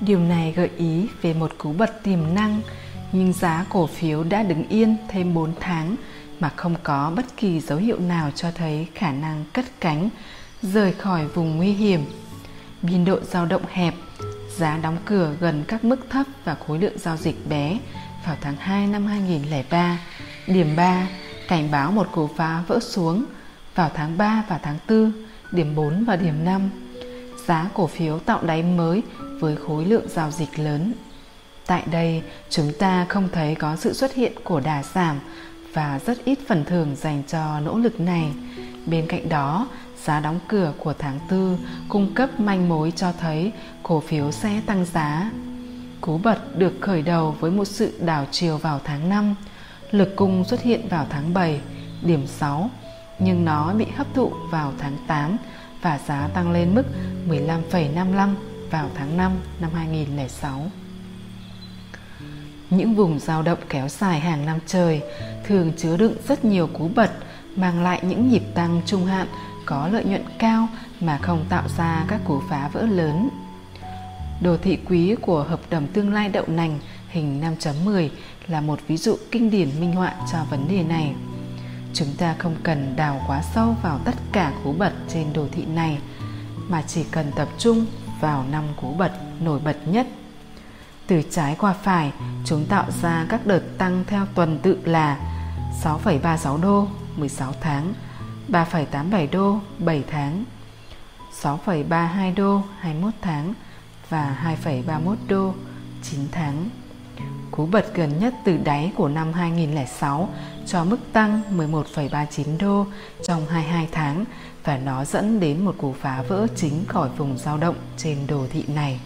Điều này gợi ý về một cú bật tiềm năng, nhưng giá cổ phiếu đã đứng yên thêm 4 tháng mà không có bất kỳ dấu hiệu nào cho thấy khả năng cất cánh, rời khỏi vùng nguy hiểm. Biên độ dao động hẹp, giá đóng cửa gần các mức thấp và khối lượng giao dịch bé vào tháng 2 năm 2003. Điểm 3 cảnh báo một cú phá vỡ xuống vào tháng 3 và tháng 4, điểm 4 và điểm 5. Giá cổ phiếu tạo đáy mới với khối lượng giao dịch lớn. Tại đây, chúng ta không thấy có sự xuất hiện của đà giảm và rất ít phần thưởng dành cho nỗ lực này. Bên cạnh đó, giá đóng cửa của tháng 4 cung cấp manh mối cho thấy cổ phiếu sẽ tăng giá. Cú bật được khởi đầu với một sự đảo chiều vào tháng 5. Lực cung xuất hiện vào tháng 7, điểm 6, nhưng nó bị hấp thụ vào tháng 8 và giá tăng lên mức 15,55 vào tháng 5 năm 2006. Những vùng dao động kéo dài hàng năm trời thường chứa đựng rất nhiều cú bật, mang lại những nhịp tăng trung hạn có lợi nhuận cao mà không tạo ra các cú phá vỡ lớn. Đồ thị quý của hợp đồng tương lai đậu nành hình 5.10 là một ví dụ kinh điển minh họa cho vấn đề này. Chúng ta không cần đào quá sâu vào tất cả cú bật trên đồ thị này, mà chỉ cần tập trung vào 5 cú bật nổi bật nhất. Từ trái qua phải, chúng tạo ra các đợt tăng theo tuần tự là 6,36 đô 16 tháng, 3,87 đô 7 tháng, 6,32 đô 21 tháng và 2,31 đô 9 tháng. Cú bật gần nhất từ đáy của năm 2006 cho mức tăng 11,39 đô trong 22 tháng và nó dẫn đến một cú phá vỡ chính khỏi vùng dao động trên đồ thị này.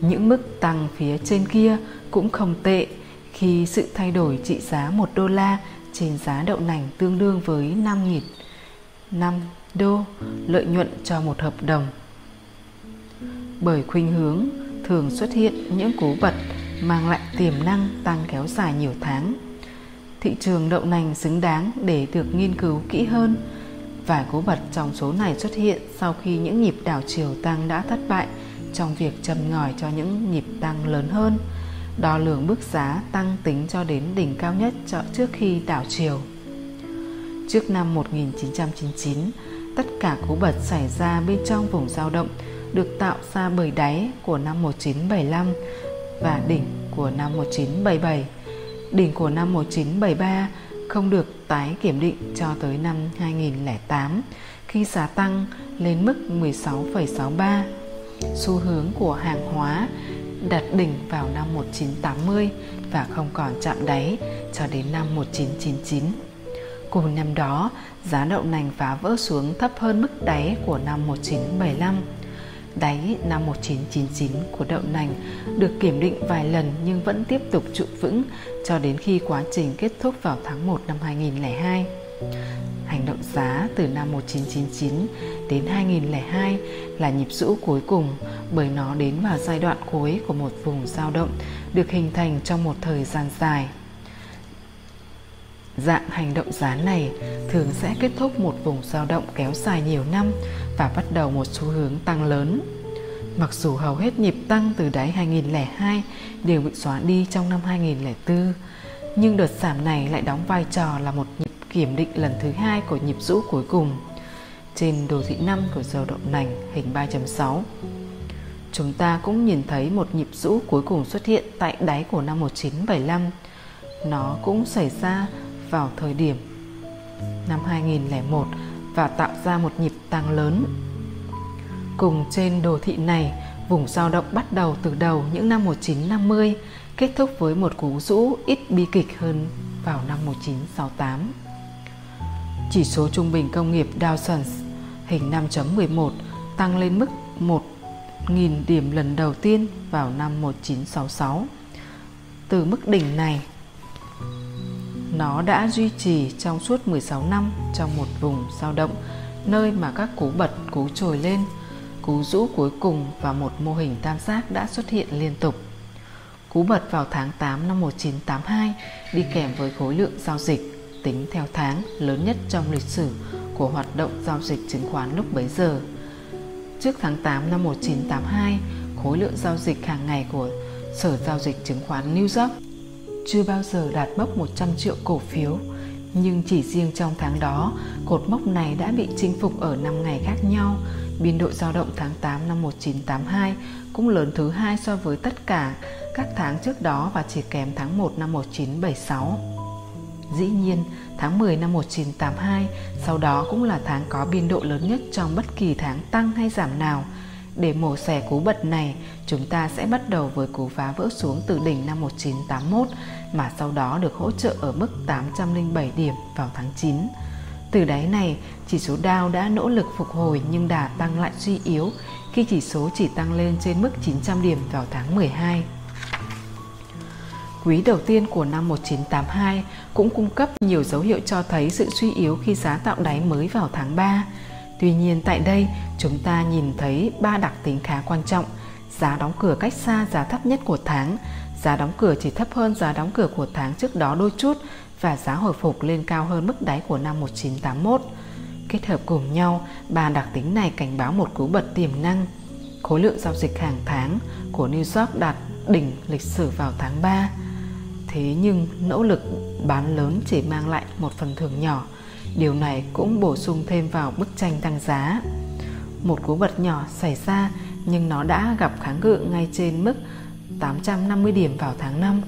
Những mức tăng phía trên kia cũng không tệ khi sự thay đổi trị giá 1 đô la trên giá đậu nành tương đương với 5 đô lợi nhuận cho một hợp đồng. Bởi khuynh hướng thường xuất hiện những cú bật mang lại tiềm năng tăng kéo dài nhiều tháng, thị trường đậu nành xứng đáng để được nghiên cứu kỹ hơn. Vài cú bật trong số này xuất hiện sau khi những nhịp đảo chiều tăng đã thất bại trong việc châm ngòi cho những nhịp tăng lớn hơn, đo lường mức giá tăng tính cho đến đỉnh cao nhất trước khi đảo chiều. Trước năm 1999, tất cả cú bật xảy ra bên trong vùng dao động được tạo ra bởi đáy của năm 1975 và đỉnh của năm 1977. Đỉnh của năm 1973 không được tái kiểm định cho tới năm 2008 khi giá tăng lên mức 16,63. Xu hướng của hàng hóa đạt đỉnh vào năm 1980 và không còn chạm đáy cho đến năm 1999. Cùng năm đó, giá đậu nành phá vỡ xuống thấp hơn mức đáy của năm 1975. Đáy năm 1999 của đậu nành được kiểm định vài lần nhưng vẫn tiếp tục trụ vững cho đến khi quá trình kết thúc vào tháng 1 năm 2002. Hành động giá từ năm 1999 đến 2002 là nhịp rũ cuối cùng bởi nó đến vào giai đoạn cuối của một vùng dao động được hình thành trong một thời gian dài. Dạng hành động giá này thường sẽ kết thúc một vùng dao động kéo dài nhiều năm và bắt đầu một xu hướng tăng lớn. Mặc dù hầu hết nhịp tăng từ đáy 2002 đều bị xóa đi trong năm 2004, nhưng đợt giảm này lại đóng vai trò là một nhịp kiểm định lần thứ hai của nhịp rũ cuối cùng trên đồ thị 5 của dầu đậu nành hình 3.6. Chúng ta cũng nhìn thấy một nhịp rũ cuối cùng xuất hiện tại đáy của năm 1975. Nó cũng xảy ra vào thời điểm năm 2001 và tạo ra một nhịp tăng lớn. Cùng trên đồ thị này, vùng dao động bắt đầu từ đầu những năm 1950, kết thúc với một cú rũ ít bi kịch hơn vào năm 1968. Chỉ số trung bình công nghiệp Dow Jones hình 5.11 tăng lên mức 1.000 điểm lần đầu tiên vào năm 1966. Từ mức đỉnh này, nó đã duy trì trong suốt 16 năm trong một vùng dao động, nơi mà các cú bật, cú trồi lên, cú rũ cuối cùng và một mô hình tam giác đã xuất hiện liên tục. Cú bật vào tháng 8 năm 1982 đi kèm với khối lượng giao dịch tính theo tháng lớn nhất trong lịch sử của hoạt động giao dịch chứng khoán lúc bấy giờ. Trước tháng 8 năm 1982, khối lượng giao dịch hàng ngày của Sở Giao dịch Chứng khoán New York chưa bao giờ đạt mốc 100 triệu cổ phiếu, nhưng chỉ riêng trong tháng đó, cột mốc này đã bị chinh phục ở 5 ngày khác nhau. Biên độ dao động tháng 8 năm 1982 cũng lớn thứ hai so với tất cả các tháng trước đó và chỉ kém tháng 1 năm 1976. Dĩ nhiên, tháng 10 năm 1982 sau đó cũng là tháng có biên độ lớn nhất trong bất kỳ tháng tăng hay giảm nào. Để mổ xẻ cú bật này, chúng ta sẽ bắt đầu với cú phá vỡ xuống từ đỉnh năm 1981 mà sau đó được hỗ trợ ở mức 807 điểm vào tháng 9. Từ đáy này, chỉ số Dow đã nỗ lực phục hồi nhưng đà tăng lại suy yếu khi chỉ số chỉ tăng lên trên mức 900 điểm vào tháng 12. Quý đầu tiên của năm 1982 cũng cung cấp nhiều dấu hiệu cho thấy sự suy yếu khi giá tạo đáy mới vào tháng 3. Tuy nhiên tại đây, chúng ta nhìn thấy ba đặc tính khá quan trọng: giá đóng cửa cách xa giá thấp nhất của tháng, giá đóng cửa chỉ thấp hơn giá đóng cửa của tháng trước đó đôi chút và giá hồi phục lên cao hơn mức đáy của năm 1981. Kết hợp cùng nhau, ba đặc tính này cảnh báo một cú bật tiềm năng. Khối lượng giao dịch hàng tháng của New York đạt đỉnh lịch sử vào tháng 3. Thế nhưng nỗ lực bán lớn chỉ mang lại một phần thưởng nhỏ. Điều này cũng bổ sung thêm vào bức tranh tăng giá. Một cú bật nhỏ xảy ra nhưng nó đã gặp kháng cự ngay trên mức 850 điểm vào tháng 5.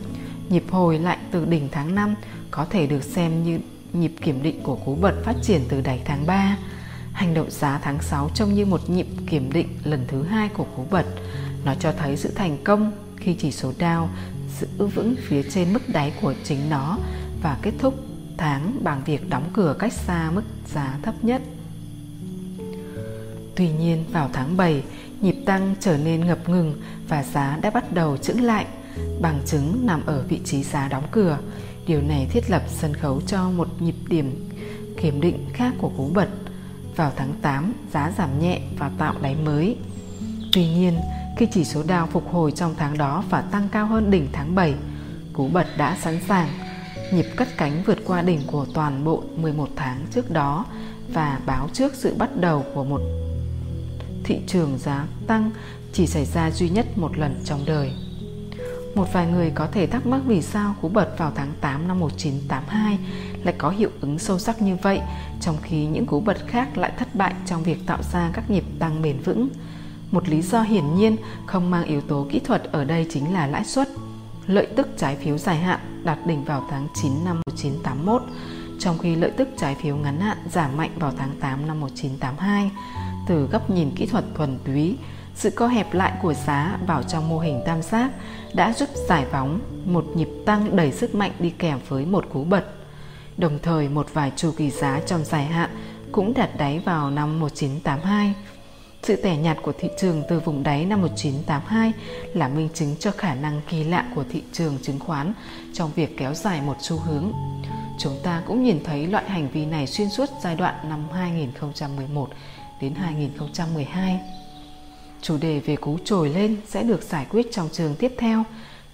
Nhịp hồi lại từ đỉnh tháng 5 có thể được xem như nhịp kiểm định của cú bật phát triển từ đáy tháng 3. Hành động giá tháng 6 trông như một nhịp kiểm định lần thứ hai của cú bật. Nó cho thấy sự thành công khi chỉ số Dow giữ vững phía trên mức đáy của chính nó và kết thúc tháng bằng việc đóng cửa cách xa mức giá thấp nhất. Tuy nhiên vào tháng 7, nhịp tăng trở nên ngập ngừng và giá đã bắt đầu chững lại, bằng chứng nằm ở vị trí giá đóng cửa. Điều này thiết lập sân khấu cho một nhịp điểm kiểm định khác của cú bật. Vào tháng 8, giá giảm nhẹ và tạo đáy mới. Tuy nhiên, khi chỉ số Dow phục hồi trong tháng đó và tăng cao hơn đỉnh tháng 7, cú bật đã sẵn sàng. Nhịp cất cánh vượt qua đỉnh của toàn bộ 11 tháng trước đó và báo trước sự bắt đầu của một thị trường giá tăng chỉ xảy ra duy nhất một lần trong đời. Một vài người có thể thắc mắc vì sao cú bật vào tháng 8 năm 1982 lại có hiệu ứng sâu sắc như vậy, trong khi những cú bật khác lại thất bại trong việc tạo ra các nhịp tăng bền vững. Một lý do hiển nhiên không mang yếu tố kỹ thuật ở đây chính là lãi suất. Lợi tức trái phiếu dài hạn đạt đỉnh vào tháng 9 năm 1981, trong khi lợi tức trái phiếu ngắn hạn giảm mạnh vào tháng 8 năm 1982. Từ góc nhìn kỹ thuật thuần túy, sự co hẹp lại của giá vào trong mô hình tam giác đã giúp giải phóng một nhịp tăng đầy sức mạnh đi kèm với một cú bật. Đồng thời, một vài chu kỳ giá trong dài hạn cũng đạt đáy vào năm 1982. Sự tẻ nhạt của thị trường từ vùng đáy năm 1982 là minh chứng cho khả năng kỳ lạ của thị trường chứng khoán trong việc kéo dài một xu hướng. Chúng ta cũng nhìn thấy loại hành vi này xuyên suốt giai đoạn năm 2011 đến 2012. Chủ đề về cú trồi lên sẽ được giải quyết trong chương tiếp theo,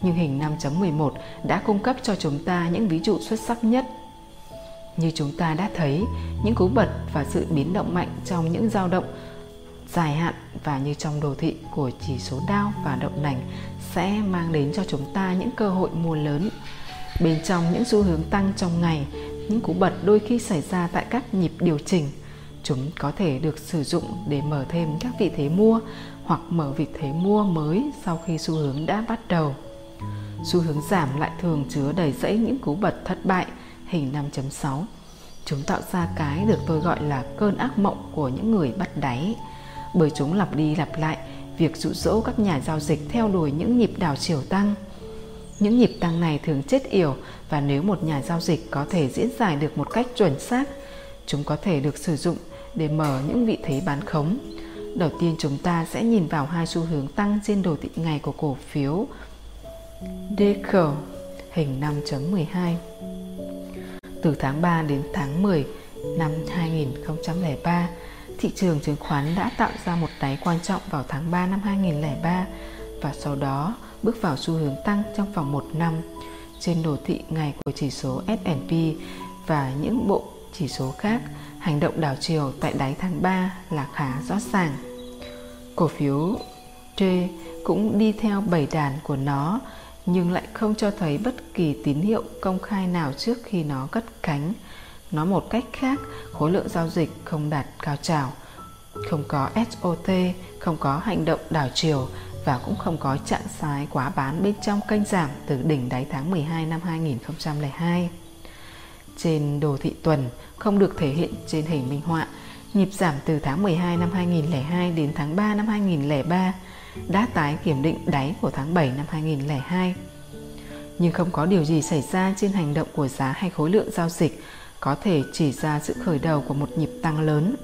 nhưng hình 5.11 đã cung cấp cho chúng ta những ví dụ xuất sắc nhất. Như chúng ta đã thấy, những cú bật và sự biến động mạnh trong những dao động dài hạn và như trong đồ thị của chỉ số Dow và đậu nành sẽ mang đến cho chúng ta những cơ hội mua lớn. Bên trong những xu hướng tăng trong ngày, những cú bật đôi khi xảy ra tại các nhịp điều chỉnh. Chúng có thể được sử dụng để mở thêm các vị thế mua hoặc mở vị thế mua mới sau khi xu hướng đã bắt đầu. Xu hướng giảm lại thường chứa đầy rẫy những cú bật thất bại, hình 5.6. Chúng tạo ra cái được tôi gọi là cơn ác mộng của những người bắt đáy, bởi chúng lặp đi lặp lại việc dụ dỗ các nhà giao dịch theo đuổi những nhịp đảo chiều tăng. Những nhịp tăng này thường chết yểu, và nếu một nhà giao dịch có thể diễn giải được một cách chuẩn xác, chúng có thể được sử dụng để mở những vị thế bán khống. Đầu tiên, chúng ta sẽ nhìn vào hai xu hướng tăng trên đồ thị ngày của cổ phiếu DG, hình 5.12. Từ tháng 3 đến tháng 10 năm 2003, thị trường chứng khoán đã tạo ra một đáy quan trọng vào tháng 3 năm 2003 và sau đó bước vào xu hướng tăng trong vòng 1 năm. Trên đồ thị ngày của chỉ số S&P và những bộ chỉ số khác, hành động đảo chiều tại đáy tháng 3 là khá rõ ràng. Cổ phiếu Trê cũng đi theo bầy đàn của nó, nhưng lại không cho thấy bất kỳ tín hiệu công khai nào trước khi nó cất cánh. Nói một cách khác, khối lượng giao dịch không đạt cao trào, không có SOT, không có hành động đảo chiều và cũng không có trạng thái quá bán bên trong kênh giảm từ đỉnh đáy tháng 12 năm 2002. Trên đồ thị tuần không được thể hiện trên hình minh họa, nhịp giảm từ tháng 12 năm 2002 đến tháng 3 năm 2003 đã tái kiểm định đáy của tháng 7 năm 2002. Nhưng không có điều gì xảy ra trên hành động của giá hay khối lượng giao dịch có thể chỉ ra sự khởi đầu của một nhịp tăng lớn.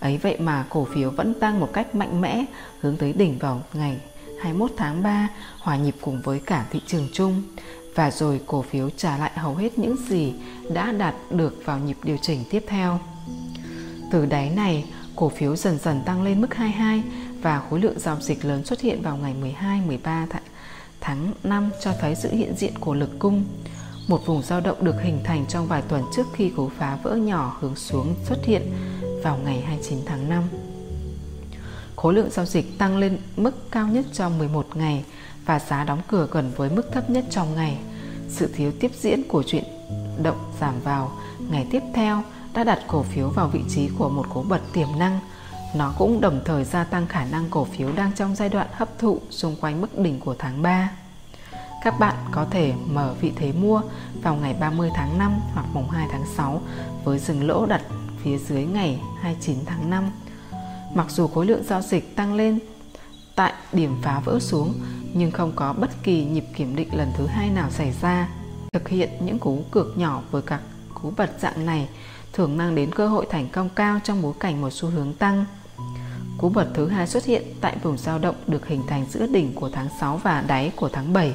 Ấy vậy mà cổ phiếu vẫn tăng một cách mạnh mẽ hướng tới đỉnh vào ngày 21 tháng 3, hòa nhịp cùng với cả thị trường chung. Và rồi cổ phiếu trả lại hầu hết những gì đã đạt được vào nhịp điều chỉnh tiếp theo. Từ đáy này, cổ phiếu dần dần tăng lên mức 22 và khối lượng giao dịch lớn xuất hiện vào ngày 12-13 tháng 5 cho thấy sự hiện diện của lực cung. Một vùng dao động được hình thành trong vài tuần trước khi cú phá vỡ nhỏ hướng xuống xuất hiện vào ngày 29 tháng 5. Khối lượng giao dịch tăng lên mức cao nhất trong 11 ngày và giá đóng cửa gần với mức thấp nhất trong ngày. Sự thiếu tiếp diễn của chuyện động giảm vào ngày tiếp theo đã đặt cổ phiếu vào vị trí của một cú bật tiềm năng. Nó cũng đồng thời gia tăng khả năng cổ phiếu đang trong giai đoạn hấp thụ xung quanh mức đỉnh của tháng 3. Các bạn có thể mở vị thế mua vào ngày 30 tháng 5 hoặc mùng 2 tháng 6 với dừng lỗ đặt phía dưới ngày 29 tháng 5. Mặc dù khối lượng giao dịch tăng lên tại điểm phá vỡ xuống, nhưng không có bất kỳ nhịp kiểm định lần thứ hai nào xảy ra. Thực hiện những cú cược nhỏ với các cú bật dạng này thường mang đến cơ hội thành công cao trong bối cảnh một xu hướng tăng. Cú bật thứ hai xuất hiện tại vùng dao động được hình thành giữa đỉnh của tháng 6 và đáy của tháng 7.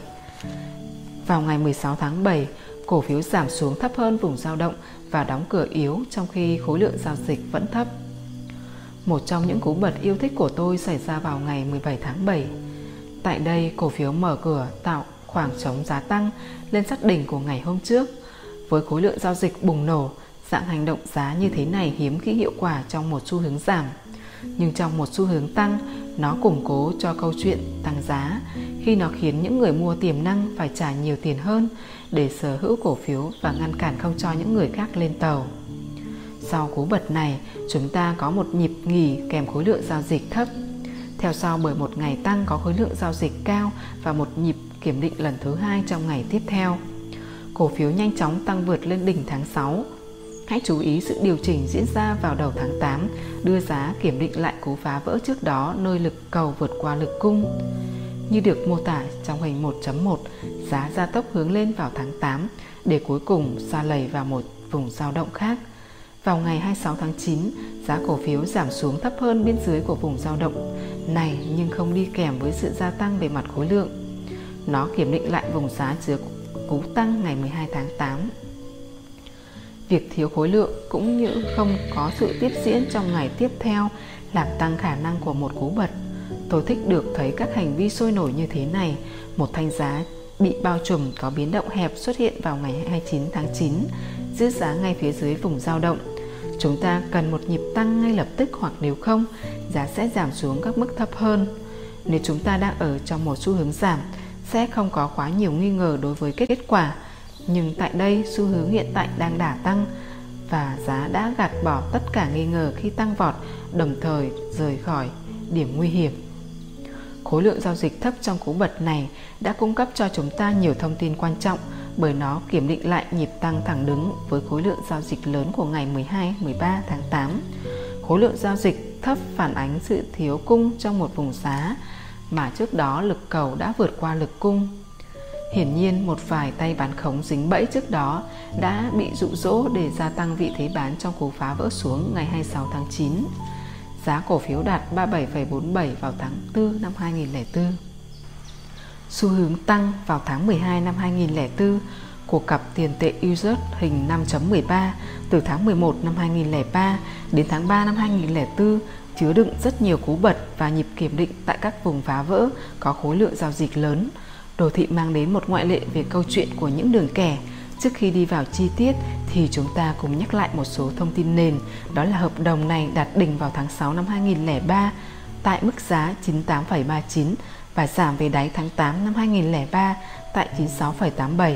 Vào ngày 16 tháng 7, cổ phiếu giảm xuống thấp hơn vùng dao động và đóng cửa yếu trong khi khối lượng giao dịch vẫn thấp. Một trong những cú bật yêu thích của tôi xảy ra vào ngày 17 tháng 7. Tại đây, cổ phiếu mở cửa tạo khoảng trống giá tăng lên sát đỉnh của ngày hôm trước. Với khối lượng giao dịch bùng nổ, dạng hành động giá như thế này hiếm khi hiệu quả trong một xu hướng giảm. Nhưng trong một xu hướng tăng, nó củng cố cho câu chuyện tăng giá khi nó khiến những người mua tiềm năng phải trả nhiều tiền hơn để sở hữu cổ phiếu và ngăn cản không cho những người khác lên tàu. Sau cú bật này, chúng ta có một nhịp nghỉ kèm khối lượng giao dịch thấp. Theo sau bởi một ngày tăng có khối lượng giao dịch cao và một nhịp kiểm định lần thứ hai trong ngày tiếp theo. Cổ phiếu nhanh chóng tăng vượt lên đỉnh tháng 6. Hãy chú ý sự điều chỉnh diễn ra vào đầu tháng 8, đưa giá kiểm định lại cú phá vỡ trước đó nơi lực cầu vượt qua lực cung. Như được mô tả trong hình 1.1, giá gia tốc hướng lên vào tháng 8 để cuối cùng sa lầy vào một vùng dao động khác. Vào ngày 26 tháng 9, giá cổ phiếu giảm xuống thấp hơn bên dưới của vùng dao động này nhưng không đi kèm với sự gia tăng về mặt khối lượng. Nó kiểm định lại vùng giá chứa cú tăng ngày 12 tháng 8. Việc thiếu khối lượng cũng như không có sự tiếp diễn trong ngày tiếp theo làm tăng khả năng của một cú bật. Tôi thích được thấy các hành vi sôi nổi như thế này. Một thanh giá bị bao trùm có biến động hẹp xuất hiện vào ngày 29 tháng 9, giữ giá ngay phía dưới vùng dao động. Chúng ta cần một nhịp tăng ngay lập tức hoặc nếu không, giá sẽ giảm xuống các mức thấp hơn. Nếu chúng ta đang ở trong một xu hướng giảm, sẽ không có quá nhiều nghi ngờ đối với kết quả. Nhưng tại đây, xu hướng hiện tại đang đà tăng và giá đã gạt bỏ tất cả nghi ngờ khi tăng vọt, đồng thời rời khỏi điểm nguy hiểm. Khối lượng giao dịch thấp trong cú bật này đã cung cấp cho chúng ta nhiều thông tin quan trọng bởi nó kiểm định lại nhịp tăng thẳng đứng với khối lượng giao dịch lớn của ngày 12-13 tháng 8. Khối lượng giao dịch thấp phản ánh sự thiếu cung trong một vùng giá mà trước đó lực cầu đã vượt qua lực cung. Hiển nhiên, một vài tay bán khống dính bẫy trước đó đã bị dụ dỗ để gia tăng vị thế bán trong cú phá vỡ xuống ngày 26 tháng 9. Giá cổ phiếu đạt 37,47 vào tháng 4 năm 2004. Xu hướng tăng vào tháng 12 năm 2004 của cặp tiền tệ USD hình 5.13 từ tháng 11 năm 2003 đến tháng 3 năm 2004 chứa đựng rất nhiều cú bật và nhịp kiểm định tại các vùng phá vỡ có khối lượng giao dịch lớn. Đồ thị mang đến một ngoại lệ về câu chuyện của những đường kẻ. Trước khi đi vào chi tiết thì chúng ta cùng nhắc lại một số thông tin nền, đó là hợp đồng này đạt đỉnh vào tháng 6 năm 2003 tại mức giá 98,39 và giảm về đáy tháng 8 năm 2003 tại 96,87.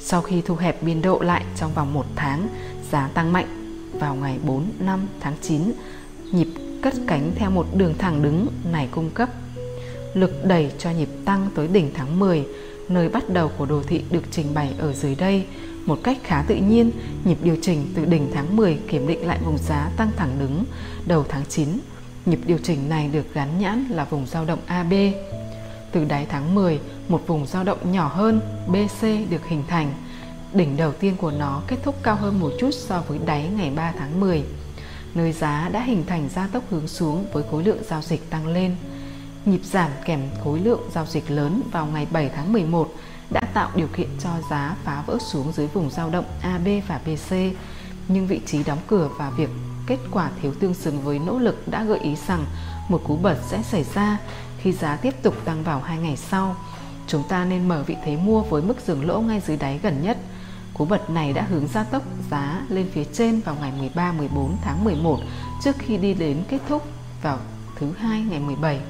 Sau khi thu hẹp biên độ lại trong vòng 1 tháng, giá tăng mạnh vào ngày 4-5 tháng 9, nhịp cất cánh theo một đường thẳng đứng này cung cấp lực đẩy cho nhịp tăng tới đỉnh tháng 10, nơi bắt đầu của đồ thị được trình bày ở dưới đây. Một cách khá tự nhiên, nhịp điều chỉnh từ đỉnh tháng 10 kiểm định lại vùng giá tăng thẳng đứng đầu tháng 9. Nhịp điều chỉnh này được gắn nhãn là vùng dao động AB. Từ đáy tháng 10, một vùng dao động nhỏ hơn BC được hình thành. Đỉnh đầu tiên của nó kết thúc cao hơn một chút so với đáy ngày 3 tháng 10, nơi giá đã hình thành gia tốc hướng xuống với khối lượng giao dịch tăng lên. Nhịp giảm kèm khối lượng giao dịch lớn vào ngày 7 tháng 11 đã tạo điều kiện cho giá phá vỡ xuống dưới vùng dao động AB và BC, nhưng vị trí đóng cửa và việc kết quả thiếu tương xứng với nỗ lực đã gợi ý rằng một cú bật sẽ xảy ra khi giá tiếp tục tăng vào 2 ngày sau. Chúng ta nên mở vị thế mua với mức dừng lỗ ngay dưới đáy gần nhất. Cú bật này đã hướng gia tốc giá lên phía trên vào ngày 13-14 tháng 11 trước khi đi đến kết thúc vào thứ Hai ngày 17.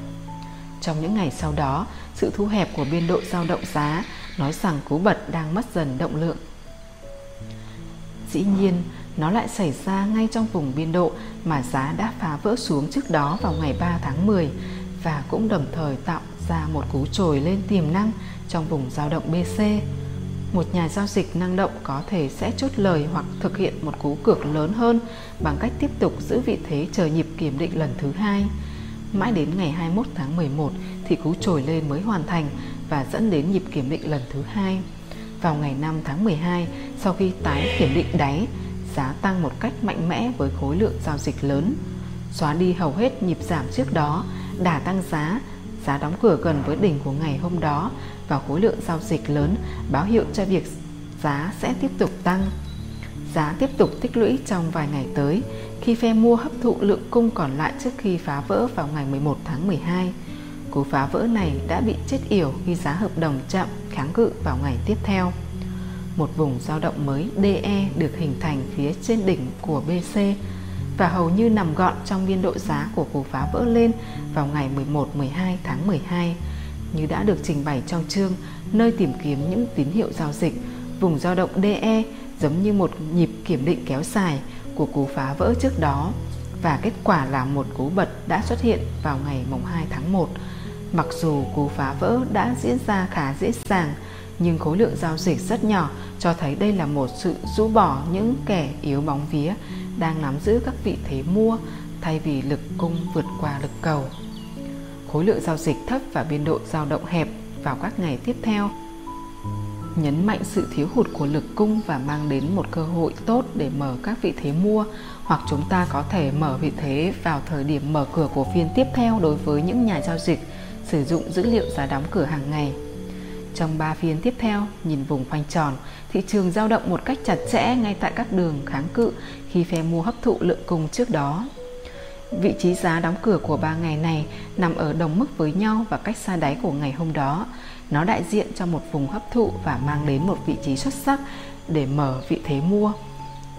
Trong những ngày sau đó, sự thu hẹp của biên độ dao động giá nói rằng cú bật đang mất dần động lượng. Dĩ nhiên, nó lại xảy ra ngay trong vùng biên độ mà giá đã phá vỡ xuống trước đó vào ngày 3 tháng 10 và cũng đồng thời tạo ra một cú trồi lên tiềm năng trong vùng dao động BC. Một nhà giao dịch năng động có thể sẽ chốt lời hoặc thực hiện một cú cược lớn hơn bằng cách tiếp tục giữ vị thế chờ nhịp kiểm định lần thứ hai. Mãi đến ngày 21 tháng 11 thì cú trồi lên mới hoàn thành và dẫn đến nhịp kiểm định lần thứ hai. Vào ngày 5 tháng 12, sau khi tái kiểm định đáy, giá tăng một cách mạnh mẽ với khối lượng giao dịch lớn, xóa đi hầu hết nhịp giảm trước đó, đà tăng giá đóng cửa gần với đỉnh của ngày hôm đó và khối lượng giao dịch lớn báo hiệu cho việc giá sẽ tiếp tục tăng. Giá tiếp tục tích lũy trong vài ngày tới khi phe mua hấp thụ lượng cung còn lại trước khi phá vỡ vào ngày 11 tháng 12. Cú phá vỡ này đã bị chết yểu khi giá hợp đồng chạm kháng cự vào ngày tiếp theo. Một vùng dao động mới DE được hình thành phía trên đỉnh của BC và hầu như nằm gọn trong biên độ giá của cú phá vỡ lên vào ngày 11-12 tháng 12. Như đã được trình bày trong chương nơi tìm kiếm những tín hiệu giao dịch, vùng dao động DE giống như một nhịp kiểm định kéo dài của cú phá vỡ trước đó và kết quả là một cú bật đã xuất hiện vào ngày 2 tháng 1. Mặc dù cú phá vỡ đã diễn ra khá dễ dàng nhưng khối lượng giao dịch rất nhỏ cho thấy đây là một sự rũ bỏ những kẻ yếu bóng vía đang nắm giữ các vị thế mua thay vì lực cung vượt qua lực cầu. Khối lượng giao dịch thấp và biên độ dao động hẹp vào các ngày tiếp theo nhấn mạnh sự thiếu hụt của lực cung và mang đến một cơ hội tốt để mở các vị thế mua, hoặc chúng ta có thể mở vị thế vào thời điểm mở cửa của phiên tiếp theo đối với những nhà giao dịch sử dụng dữ liệu giá đóng cửa hàng ngày. Trong 3 phiên tiếp theo, nhìn vùng khoanh tròn, thị trường dao động một cách chặt chẽ ngay tại các đường kháng cự khi phe mua hấp thụ lượng cung trước đó. Vị trí giá đóng cửa của 3 ngày này nằm ở đồng mức với nhau và cách xa đáy của ngày hôm đó. Nó đại diện cho một vùng hấp thụ và mang đến một vị trí xuất sắc để mở vị thế mua.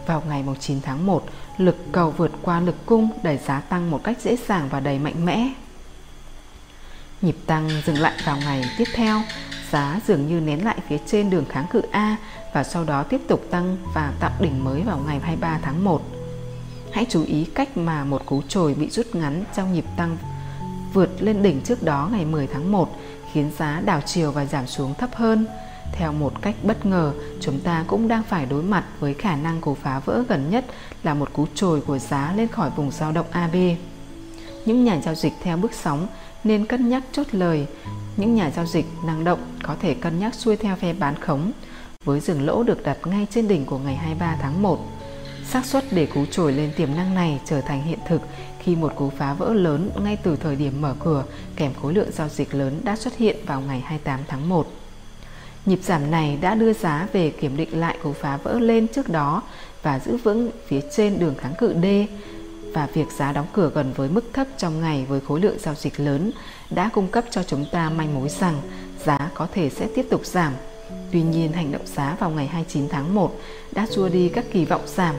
Vào ngày 9 tháng 1, lực cầu vượt qua lực cung đẩy giá tăng một cách dễ dàng và đầy mạnh mẽ. Nhịp tăng dừng lại vào ngày tiếp theo, giá dường như nén lại phía trên đường kháng cự A và sau đó tiếp tục tăng và tạo đỉnh mới vào ngày 23 tháng 1. Hãy chú ý cách mà một cú trồi bị rút ngắn trong nhịp tăng vượt lên đỉnh trước đó ngày 10 tháng 1 khiến giá đảo chiều và giảm xuống thấp hơn. Theo một cách bất ngờ, chúng ta cũng đang phải đối mặt với khả năng cú phá vỡ gần nhất là một cú trồi của giá lên khỏi vùng dao động AB. Những nhà giao dịch theo bước sóng nên cân nhắc chốt lời. Những nhà giao dịch năng động có thể cân nhắc xuôi theo phe bán khống với dừng lỗ được đặt ngay trên đỉnh của ngày 23 tháng 1. Xác suất để cú trồi lên tiềm năng này trở thành hiện thực khi một cú phá vỡ lớn ngay từ thời điểm mở cửa kèm khối lượng giao dịch lớn đã xuất hiện vào ngày 28 tháng 1. Nhịp giảm này đã đưa giá về kiểm định lại cú phá vỡ lên trước đó và giữ vững phía trên đường kháng cự D, và việc giá đóng cửa gần với mức thấp trong ngày với khối lượng giao dịch lớn đã cung cấp cho chúng ta manh mối rằng giá có thể sẽ tiếp tục giảm. Tuy nhiên, hành động giá vào ngày 29 tháng 1 đã xua đi các kỳ vọng giảm.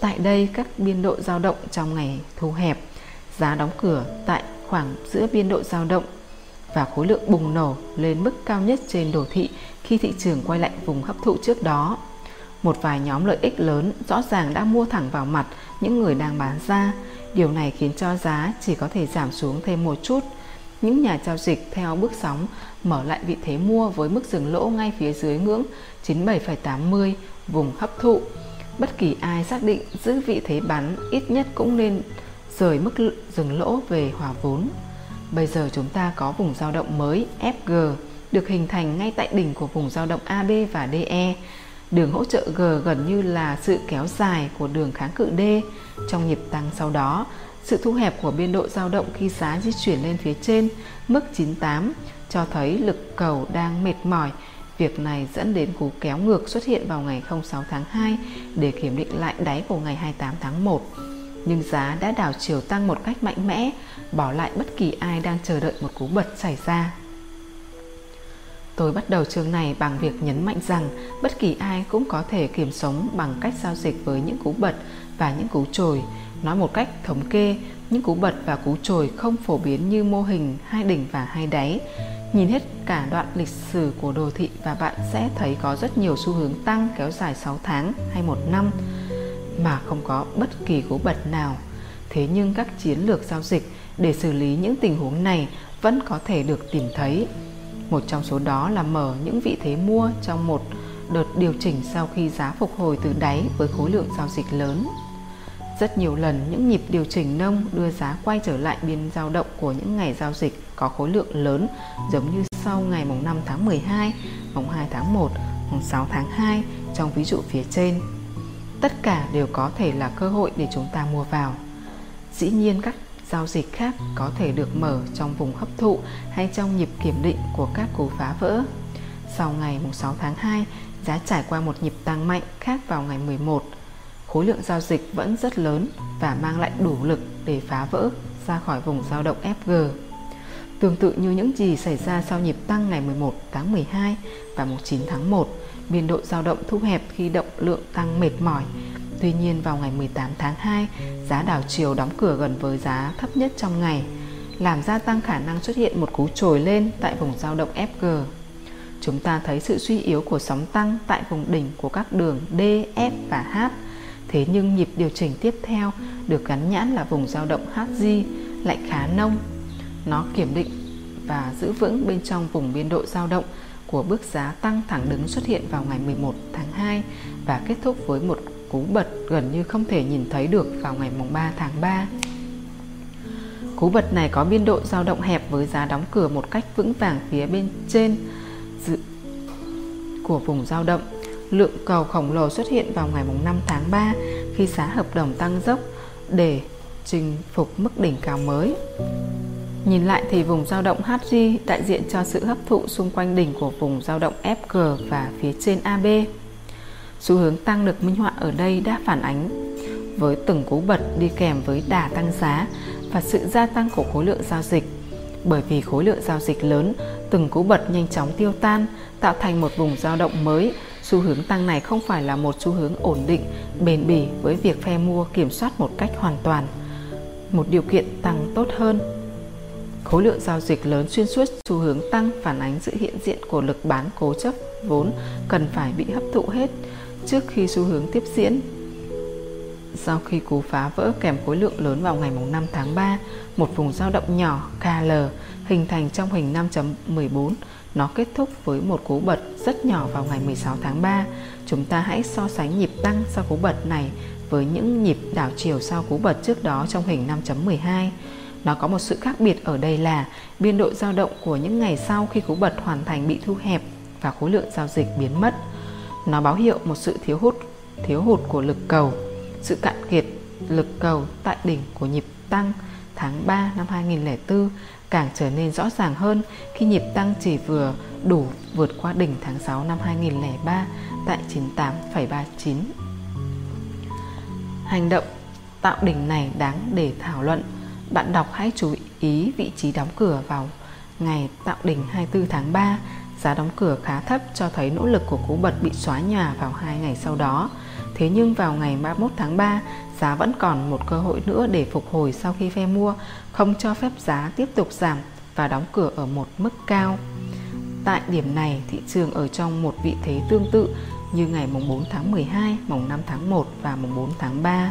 Tại đây, các biên độ dao động trong ngày thu hẹp, giá đóng cửa tại khoảng giữa biên độ dao động và khối lượng bùng nổ lên mức cao nhất trên đồ thị khi thị trường quay lại vùng hấp thụ trước đó. Một vài nhóm lợi ích lớn rõ ràng đã mua thẳng vào mặt những người đang bán ra. Điều này khiến cho giá chỉ có thể giảm xuống thêm một chút. Những nhà giao dịch theo bước sóng mở lại vị thế mua với mức dừng lỗ ngay phía dưới ngưỡng 97,80 vùng hấp thụ. Bất kỳ ai xác định giữ vị thế bán ít nhất cũng nên rời mức dừng lỗ về hòa vốn. Bây giờ chúng ta có vùng dao động mới FG được hình thành ngay tại đỉnh của vùng dao động AB và DE. Đường hỗ trợ G gần như là sự kéo dài của đường kháng cự D. Trong nhịp tăng sau đó, sự thu hẹp của biên độ dao động khi giá di chuyển lên phía trên mức 98 cho thấy lực cầu đang mệt mỏi. Việc này dẫn đến cú kéo ngược xuất hiện vào ngày 06 tháng 2 để kiểm định lại đáy của ngày 28 tháng 1. Nhưng giá đã đảo chiều tăng một cách mạnh mẽ, bỏ lại bất kỳ ai đang chờ đợi một cú bật xảy ra. Tôi bắt đầu chương này bằng việc nhấn mạnh rằng bất kỳ ai cũng có thể kiếm sống bằng cách giao dịch với những cú bật và những cú trồi. Nói một cách thống kê, những cú bật và cú trồi không phổ biến như mô hình hai đỉnh và hai đáy. Nhìn hết cả đoạn lịch sử của đồ thị và bạn sẽ thấy có rất nhiều xu hướng tăng kéo dài 6 tháng hay 1 năm mà không có bất kỳ cú bật nào. Thế nhưng các chiến lược giao dịch để xử lý những tình huống này vẫn có thể được tìm thấy. Một trong số đó là mở những vị thế mua trong một đợt điều chỉnh sau khi giá phục hồi từ đáy với khối lượng giao dịch lớn. Rất nhiều lần những nhịp điều chỉnh nông đưa giá quay trở lại biên dao động của những ngày giao dịch có khối lượng lớn, giống như sau ngày mùng 5 tháng 12, mùng 2 tháng 1, mùng 6 tháng 2 trong ví dụ phía trên. Tất cả đều có thể là cơ hội để chúng ta mua vào. Dĩ nhiên các giao dịch khác có thể được mở trong vùng hấp thụ hay trong nhịp kiểm định của các cú phá vỡ. Sau ngày 6 tháng 2, giá trải qua một nhịp tăng mạnh khác vào ngày 11. Khối lượng giao dịch vẫn rất lớn và mang lại đủ lực để phá vỡ ra khỏi vùng dao động FG. Tương tự như những gì xảy ra sau nhịp tăng ngày 11 tháng 12 và 19 tháng 1, biên độ dao động thu hẹp khi động lượng tăng mệt mỏi. Tuy nhiên vào ngày 18 tháng 2, giá đảo chiều đóng cửa gần với giá thấp nhất trong ngày, làm gia tăng khả năng xuất hiện một cú trồi lên tại vùng dao động FG. Chúng ta thấy sự suy yếu của sóng tăng tại vùng đỉnh của các đường D, F và H. Thế nhưng nhịp điều chỉnh tiếp theo được gắn nhãn là vùng dao động HG lại khá nông. Nó kiểm định và giữ vững bên trong vùng biên độ dao động của bước giá tăng thẳng đứng xuất hiện vào ngày 11 tháng 2 và kết thúc với một cú bật gần như không thể nhìn thấy được vào ngày 3 tháng 3. Cú bật này có biên độ dao động hẹp với giá đóng cửa một cách vững vàng phía bên trên của vùng dao động. Lượng cầu khổng lồ xuất hiện vào ngày 5 tháng 3 khi giá hợp đồng tăng dốc để chinh phục mức đỉnh cao mới. Nhìn lại thì vùng dao động HG đại diện cho sự hấp thụ xung quanh đỉnh của vùng dao động FG và phía trên AB. Xu hướng tăng được minh họa ở đây đã phản ánh với từng cú bật đi kèm với đà tăng giá và sự gia tăng của khối lượng giao dịch. Bởi vì khối lượng giao dịch lớn, từng cú bật nhanh chóng tiêu tan, tạo thành một vùng dao động mới. Xu hướng tăng này không phải là một xu hướng ổn định, bền bỉ với việc phe mua kiểm soát một cách hoàn toàn. Một điều kiện tăng tốt hơn. Khối lượng giao dịch lớn xuyên suốt xu hướng tăng phản ánh sự hiện diện của lực bán cố chấp vốn cần phải bị hấp thụ hết trước khi xu hướng tiếp diễn. Sau khi cú phá vỡ kèm khối lượng lớn vào ngày 5 tháng 3, một vùng dao động nhỏ KL hình thành trong hình 5.14. Nó kết thúc với một cú bật rất nhỏ vào ngày 16 tháng 3. Chúng ta hãy so sánh nhịp tăng sau cú bật này với những nhịp đảo chiều sau cú bật trước đó trong hình 5.12. Nó có một sự khác biệt ở đây là biên độ dao động của những ngày sau khi cú bật hoàn thành bị thu hẹp và khối lượng giao dịch biến mất. Nó báo hiệu một sự thiếu hụt của lực cầu, sự cạn kiệt lực cầu tại đỉnh của nhịp tăng tháng 3 năm 2004 càng trở nên rõ ràng hơn khi nhịp tăng chỉ vừa đủ vượt qua đỉnh tháng 6 năm 2003 tại 98,39. Hành động tạo đỉnh này đáng để thảo luận. Bạn đọc hãy chú ý vị trí đóng cửa vào ngày tạo đỉnh 24 tháng 3. Giá đóng cửa khá thấp cho thấy nỗ lực của cú bật bị xóa nhòa vào 2 ngày sau đó. Thế nhưng vào ngày 31 tháng 3, giá vẫn còn một cơ hội nữa để phục hồi sau khi phe mua không cho phép giá tiếp tục giảm và đóng cửa ở một mức cao. Tại điểm này, thị trường ở trong một vị thế tương tự như ngày mùng 4 tháng 12, mùng 5 tháng 1 và mùng 4 tháng 3.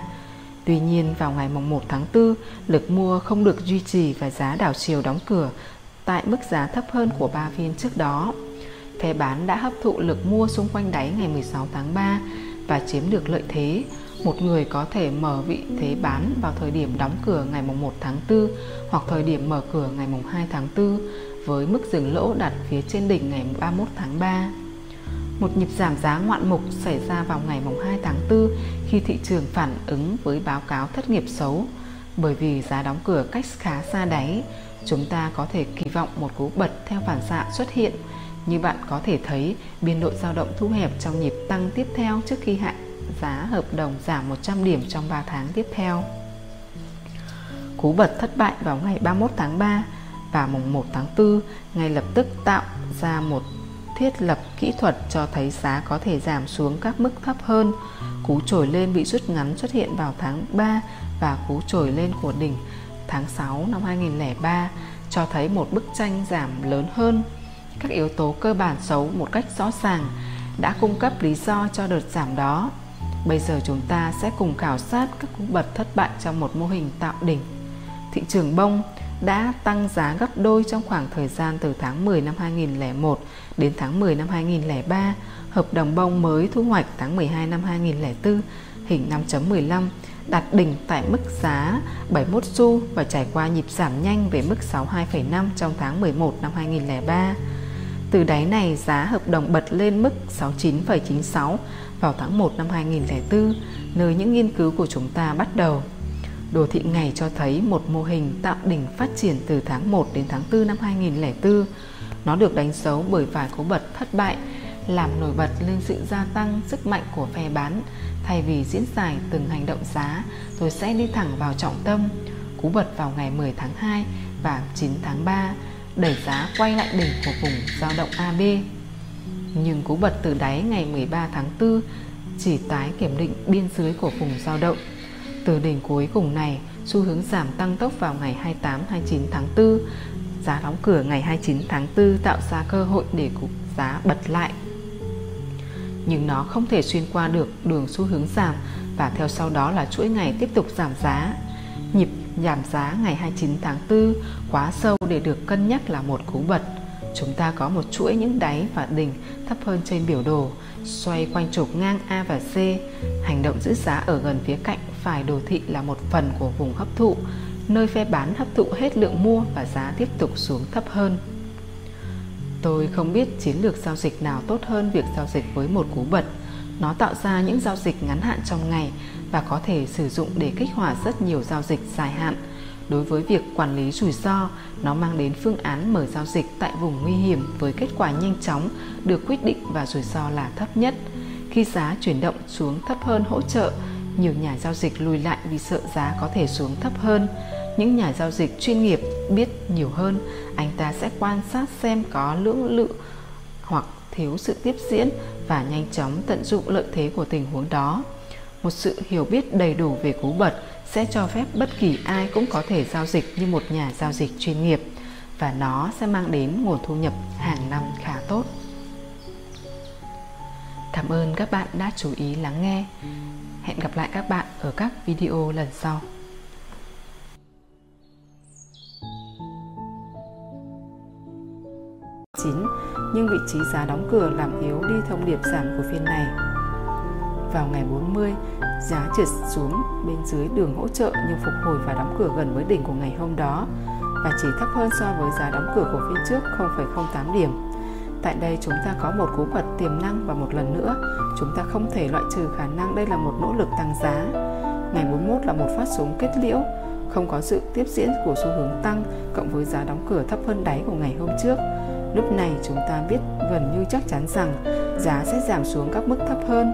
Tuy nhiên, vào ngày mùng 1 tháng 4, lực mua không được duy trì và giá đảo chiều đóng cửa tại mức giá thấp hơn của 3 phiên trước đó. Phe bán đã hấp thụ lực mua xung quanh đáy ngày 16 tháng 3 và chiếm được lợi thế. Một người có thể mở vị thế bán vào thời điểm đóng cửa ngày mùng 1 tháng 4 hoặc thời điểm mở cửa ngày mùng 2 tháng 4 với mức dừng lỗ đặt phía trên đỉnh ngày 31 tháng 3. Một nhịp giảm giá ngoạn mục xảy ra vào ngày mùng 2 tháng 4 khi thị trường phản ứng với báo cáo thất nghiệp xấu. Bởi vì giá đóng cửa cách khá xa đáy, chúng ta có thể kỳ vọng một cú bật theo phản xạ xuất hiện. Như bạn có thể thấy, biên độ dao động thu hẹp trong nhịp tăng tiếp theo trước khi hạ giá hợp đồng giảm 100 điểm trong 3 tháng tiếp theo. Cú bật thất bại vào ngày 31 tháng 3 và mùng 1 tháng 4 ngay lập tức tạo ra một thiết lập kỹ thuật cho thấy giá có thể giảm xuống các mức thấp hơn. Cú trồi lên bị rút ngắn xuất hiện vào tháng 3 và cú trồi lên của đỉnh tháng 6 năm 2003 cho thấy một bức tranh giảm lớn hơn. Các yếu tố cơ bản xấu một cách rõ ràng đã cung cấp lý do cho đợt giảm đó. Bây giờ chúng ta sẽ cùng khảo sát các cú bật thất bại trong một mô hình tạo đỉnh. Thị trường bông đã tăng giá gấp đôi trong khoảng thời gian từ tháng 10 năm 2001 đến tháng 10 năm 2003. Hợp đồng bông mới thu hoạch tháng 12 năm 2004, hình 5.15, đạt đỉnh tại mức giá 71 xu và trải qua nhịp giảm nhanh về mức 62,5 trong tháng 11 năm 2003. Từ đáy này, giá hợp đồng bật lên mức 69,96 vào tháng 1 năm 2004, nơi những nghiên cứu của chúng ta bắt đầu. Đồ thị ngày cho thấy một mô hình tạo đỉnh phát triển từ tháng 1 đến tháng 4 năm 2004. Nó được đánh dấu bởi vài cú bật thất bại, làm nổi bật lên sự gia tăng sức mạnh của phe bán. Thay vì diễn giải từng hành động giá, tôi sẽ đi thẳng vào trọng tâm. Cú bật vào ngày 10 tháng 2 và 9 tháng 3 đẩy giá quay lại đỉnh của vùng dao động AB. Nhưng cú bật từ đáy ngày 13 tháng 4 chỉ tái kiểm định biên dưới của vùng dao động. Từ đỉnh cuối cùng này, xu hướng giảm tăng tốc vào ngày 28, 29 tháng 4. Giá đóng cửa ngày 29 tháng 4 tạo ra cơ hội để cú giá bật lại. Nhưng nó không thể xuyên qua được đường xu hướng giảm và theo sau đó là chuỗi ngày tiếp tục giảm giá. Nhịp giảm giá ngày 29 tháng 4 quá sâu để được cân nhắc là một cú bật. Chúng ta có một chuỗi những đáy và đỉnh thấp hơn trên biểu đồ, xoay quanh trục ngang A và C. Hành động giữ giá ở gần phía cạnh phải đồ thị là một phần của vùng hấp thụ, nơi phe bán hấp thụ hết lượng mua và giá tiếp tục xuống thấp hơn. Tôi không biết chiến lược giao dịch nào tốt hơn việc giao dịch với một cú bật. Nó tạo ra những giao dịch ngắn hạn trong ngày và có thể sử dụng để kích hoạt rất nhiều giao dịch dài hạn. Đối với việc quản lý rủi ro, nó mang đến phương án mở giao dịch tại vùng nguy hiểm với kết quả nhanh chóng được quyết định và rủi ro là thấp nhất. Khi giá chuyển động xuống thấp hơn hỗ trợ, nhiều nhà giao dịch lùi lại vì sợ giá có thể xuống thấp hơn. Những nhà giao dịch chuyên nghiệp biết nhiều hơn, anh ta sẽ quan sát xem có lưỡng lự hoặc thiếu sự tiếp diễn và nhanh chóng tận dụng lợi thế của tình huống đó. Một sự hiểu biết đầy đủ về cú bật sẽ cho phép bất kỳ ai cũng có thể giao dịch như một nhà giao dịch chuyên nghiệp và nó sẽ mang đến nguồn thu nhập hàng năm khá tốt. Cảm ơn các bạn đã chú ý lắng nghe. Hẹn gặp lại các bạn ở các video lần sau. Nhưng vị trí giá đóng cửa làm yếu đi thông điệp giảm của phiên này. Vào ngày 40, giá trượt xuống bên dưới đường hỗ trợ nhưng phục hồi và đóng cửa gần với đỉnh của ngày hôm đó và chỉ thấp hơn so với giá đóng cửa của phiên trước 0,08 điểm. Tại đây chúng ta có một cú bật tiềm năng và một lần nữa, chúng ta không thể loại trừ khả năng đây là một nỗ lực tăng giá. Ngày 41 là một phát súng kết liễu, không có sự tiếp diễn của xu hướng tăng cộng với giá đóng cửa thấp hơn đáy của ngày hôm trước. Lúc này chúng ta biết gần như chắc chắn rằng giá sẽ giảm xuống các mức thấp hơn.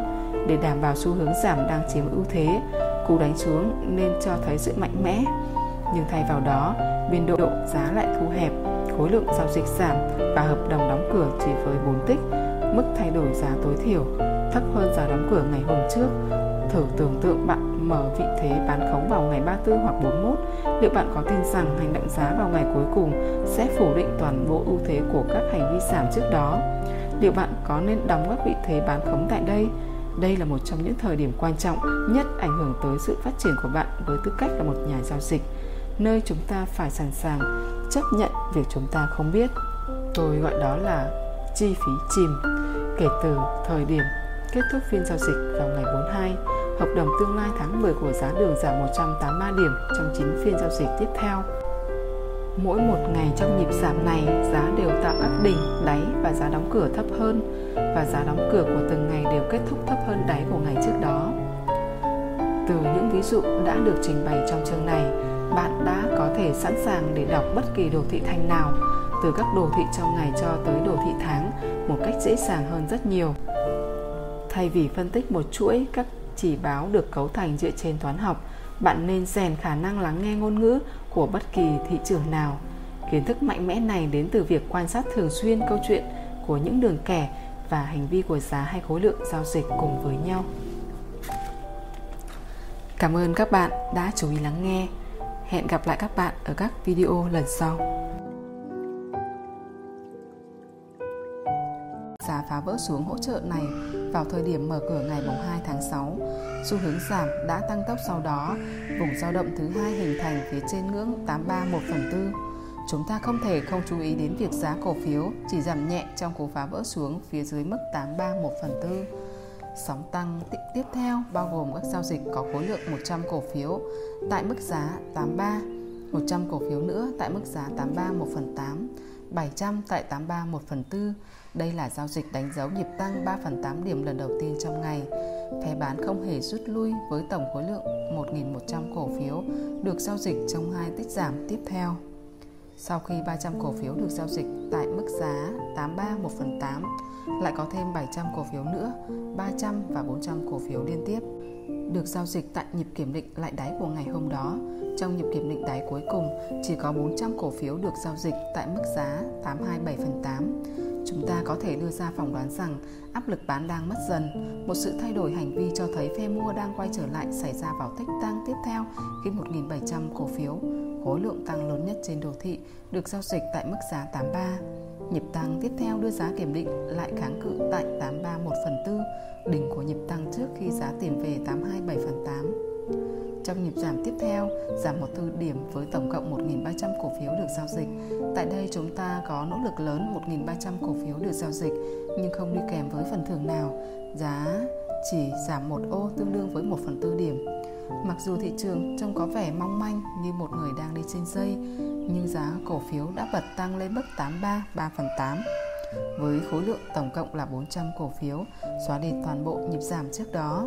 Để đảm bảo xu hướng giảm đang chiếm ưu thế, cú đánh xuống nên cho thấy sự mạnh mẽ. Nhưng thay vào đó, biên độ giá lại thu hẹp, khối lượng giao dịch giảm và hợp đồng đóng cửa chỉ với 4 tích, mức thay đổi giá tối thiểu, thấp hơn giá đóng cửa ngày hôm trước Thử tưởng tượng bạn mở vị thế bán khống vào ngày 34 hoặc 41, liệu bạn có tin rằng hành động giá vào ngày cuối cùng sẽ phủ định toàn bộ ưu thế của các hành vi giảm trước đó? Liệu bạn có nên đóng các vị thế bán khống tại đây? Đây là một trong những thời điểm quan trọng nhất ảnh hưởng tới sự phát triển của bạn với tư cách là một nhà giao dịch, nơi chúng ta phải sẵn sàng chấp nhận việc chúng ta không biết. Tôi gọi đó là chi phí chìm. Kể từ thời điểm kết thúc phiên giao dịch vào ngày 42, hợp đồng tương lai tháng 10 của giá đường giảm 183 điểm trong 9 phiên giao dịch tiếp theo. Mỗi một ngày trong nhịp giảm này, giá đều tạo các đỉnh, đáy và giá đóng cửa thấp hơn, và giá đóng cửa của từng ngày đều kết thúc thấp hơn đáy của ngày trước đó. Từ những ví dụ đã được trình bày trong chương này, bạn đã có thể sẵn sàng để đọc bất kỳ đồ thị thanh nào, từ các đồ thị trong ngày cho tới đồ thị tháng, một cách dễ dàng hơn rất nhiều. Thay vì phân tích một chuỗi các chỉ báo được cấu thành dựa trên toán học, bạn nên rèn khả năng lắng nghe ngôn ngữ của bất kỳ thị trường nào. Kiến thức mạnh mẽ này đến từ việc quan sát thường xuyên câu chuyện của những đường kẻ và hành vi của giá hay khối lượng giao dịch cùng với nhau. Cảm ơn các bạn đã chú ý lắng nghe. Hẹn gặp lại các bạn ở các video lần sau. Giá phá vỡ xuống hỗ trợ này vào thời điểm mở cửa ngày 2 tháng 6. Xu hướng giảm đã tăng tốc sau đó, vùng dao động thứ hai hình thành phía trên ngưỡng 831/4. Chúng ta không thể không chú ý đến việc giá cổ phiếu chỉ giảm nhẹ trong cú phá vỡ xuống phía dưới mức 831/4. Sóng tăng tiếp theo bao gồm các giao dịch có khối lượng 100 cổ phiếu tại mức giá 83, 100 cổ phiếu nữa tại mức giá 831/8, 700 tại 831/4. Đây là giao dịch đánh dấu nhịp tăng 3/8 điểm lần đầu tiên trong ngày. Phe bán không hề rút lui với tổng khối lượng 1.100 cổ phiếu được giao dịch trong hai tích giảm tiếp theo. Sau khi 300 cổ phiếu được giao dịch tại mức giá 831/8, lại có thêm 700 cổ phiếu nữa, 300 và 400 cổ phiếu liên tiếp được giao dịch tại nhịp kiểm định lại đáy của ngày hôm đó. Trong nhịp kiểm định đáy cuối cùng, chỉ có 400 cổ phiếu được giao dịch tại mức giá 827/8. Chúng ta có thể đưa ra phỏng đoán rằng áp lực bán đang mất dần. Một sự thay đổi hành vi cho thấy phe mua đang quay trở lại xảy ra vào tích tăng tiếp theo khi 1.700 cổ phiếu, khối lượng tăng lớn nhất trên đồ thị, được giao dịch tại mức giá 83. Nhịp tăng tiếp theo đưa giá kiểm định lại kháng cự tại 831/4, đỉnh của nhịp tăng trước khi giá tìm về 827/8. Trong nhịp giảm tiếp theo, giảm 1/4 điểm với tổng cộng 1.300 cổ phiếu được giao dịch. Tại đây chúng ta có nỗ lực lớn 1.300 cổ phiếu được giao dịch, nhưng không đi kèm với phần thưởng nào. Giá chỉ giảm 1 ô tương đương với 1/4 điểm. Mặc dù thị trường trông có vẻ mong manh như một người đang đi trên dây, nhưng giá cổ phiếu đã bật tăng lên mức 833/8. Với khối lượng tổng cộng là 400 cổ phiếu, xóa đi toàn bộ nhịp giảm trước đó.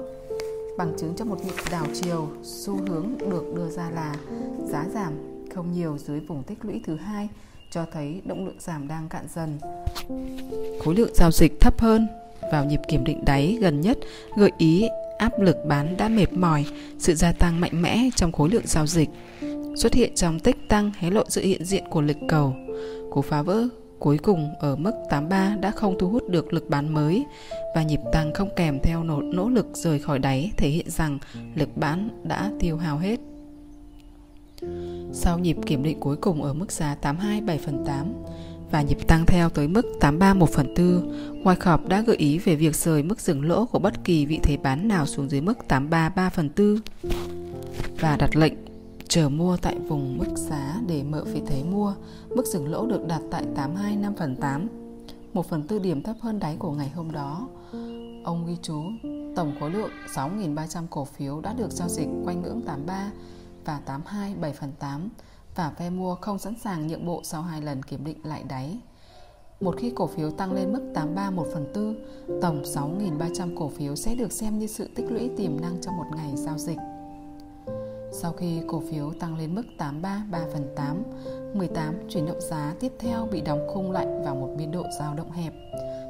Bằng chứng cho một nhịp đảo chiều, xu hướng được đưa ra là giá giảm không nhiều dưới vùng tích lũy thứ hai, cho thấy động lượng giảm đang cạn dần. Khối lượng giao dịch thấp hơn vào nhịp kiểm định đáy gần nhất gợi ý áp lực bán đã mệt mỏi. Sự gia tăng mạnh mẽ trong khối lượng giao dịch xuất hiện trong tích tăng hé lộ sự hiện diện của lực cầu. Cú phá vỡ cuối cùng ở mức 83 đã không thu hút được lực bán mới, và nhịp tăng không kèm theo nỗ lực rời khỏi đáy thể hiện rằng lực bán đã tiêu hao hết. Sau nhịp kiểm định cuối cùng ở mức giá 827/8 và nhịp tăng theo tới mức 831/4, Wyckoff đã gợi ý về việc rời mức dừng lỗ của bất kỳ vị thế bán nào xuống dưới mức 833/4 và đặt lệnh chờ mua tại vùng mức giá để mở vị thế mua. Mức dừng lỗ được đặt tại 825/8, 1/4 điểm thấp hơn đáy của ngày hôm đó. Ông ghi chú tổng khối lượng 6.300 cổ phiếu đã được giao dịch quanh ngưỡng 83 và 827/8, và phe mua không sẵn sàng nhượng bộ sau 2 lần kiểm định lại đáy. Một khi cổ phiếu tăng lên mức 831/4, tổng 6.300 cổ phiếu sẽ được xem như sự tích lũy tiềm năng trong một ngày giao dịch. Sau khi cổ phiếu tăng lên mức 833/8, 18 chuyển động giá tiếp theo bị đóng khung lại vào một biên độ dao động hẹp.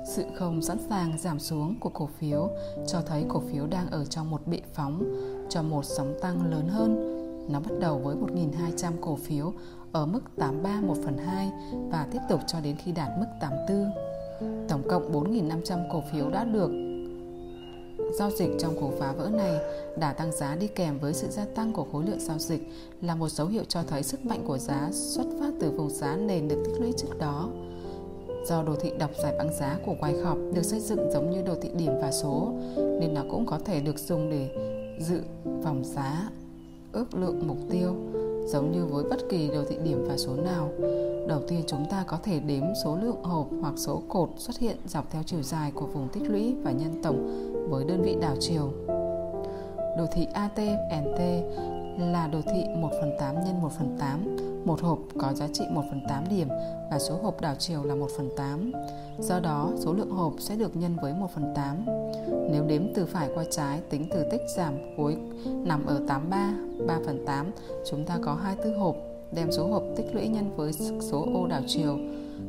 Sự không sẵn sàng giảm xuống của cổ phiếu cho thấy cổ phiếu đang ở trong một bệ phóng cho một sóng tăng lớn hơn. Nó bắt đầu với 1.200 cổ phiếu ở mức 831/2 và tiếp tục cho đến khi đạt mức 84. Tổng cộng 4.500 cổ phiếu đã được Giao dịch trong khối phá vỡ này đã tăng giá đi kèm với sự gia tăng của khối lượng giao dịch là một dấu hiệu cho thấy sức mạnh của giá xuất phát từ vùng giá nền được tích lũy trước đó. Do đồ thị đọc giải băng giá của Wyckoff được xây dựng giống như đồ thị điểm và số, nên nó cũng có thể được dùng để dự phòng giá, ước lượng mục tiêu, giống như với bất kỳ đồ thị điểm và số nào. Đầu tiên chúng ta có thể đếm số lượng hộp hoặc số cột xuất hiện dọc theo chiều dài của vùng tích lũy và nhân tổng với đơn vị đảo chiều. Đồ thị AT&T là đồ thị 1/8 x 1/8. Một hộp có giá trị 1/8 điểm và số hộp đảo chiều là 1/8. Do đó, số lượng hộp sẽ được nhân với 1/8. Nếu đếm từ phải qua trái, tính từ tích giảm cuối nằm ở 3/8, chúng ta có 24 hộp. Đem số hộp tích lũy nhân với số ô đảo chiều,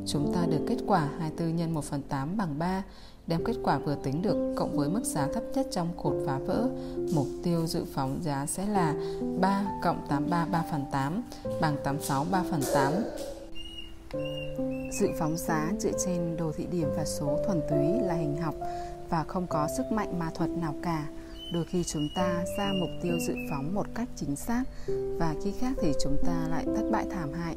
chúng ta được kết quả 24 x 1/8 bằng 3. Đem kết quả vừa tính được cộng với mức giá thấp nhất trong cột phá vỡ, mục tiêu dự phóng giá sẽ là 3 + 83 3/8 bằng 86 3/8. Dự phóng giá dựa trên đồ thị điểm và số thuần túy là hình học và không có sức mạnh ma thuật nào cả. Đôi khi chúng ta ra mục tiêu dự phóng một cách chính xác và khi khác thì chúng ta lại thất bại thảm hại.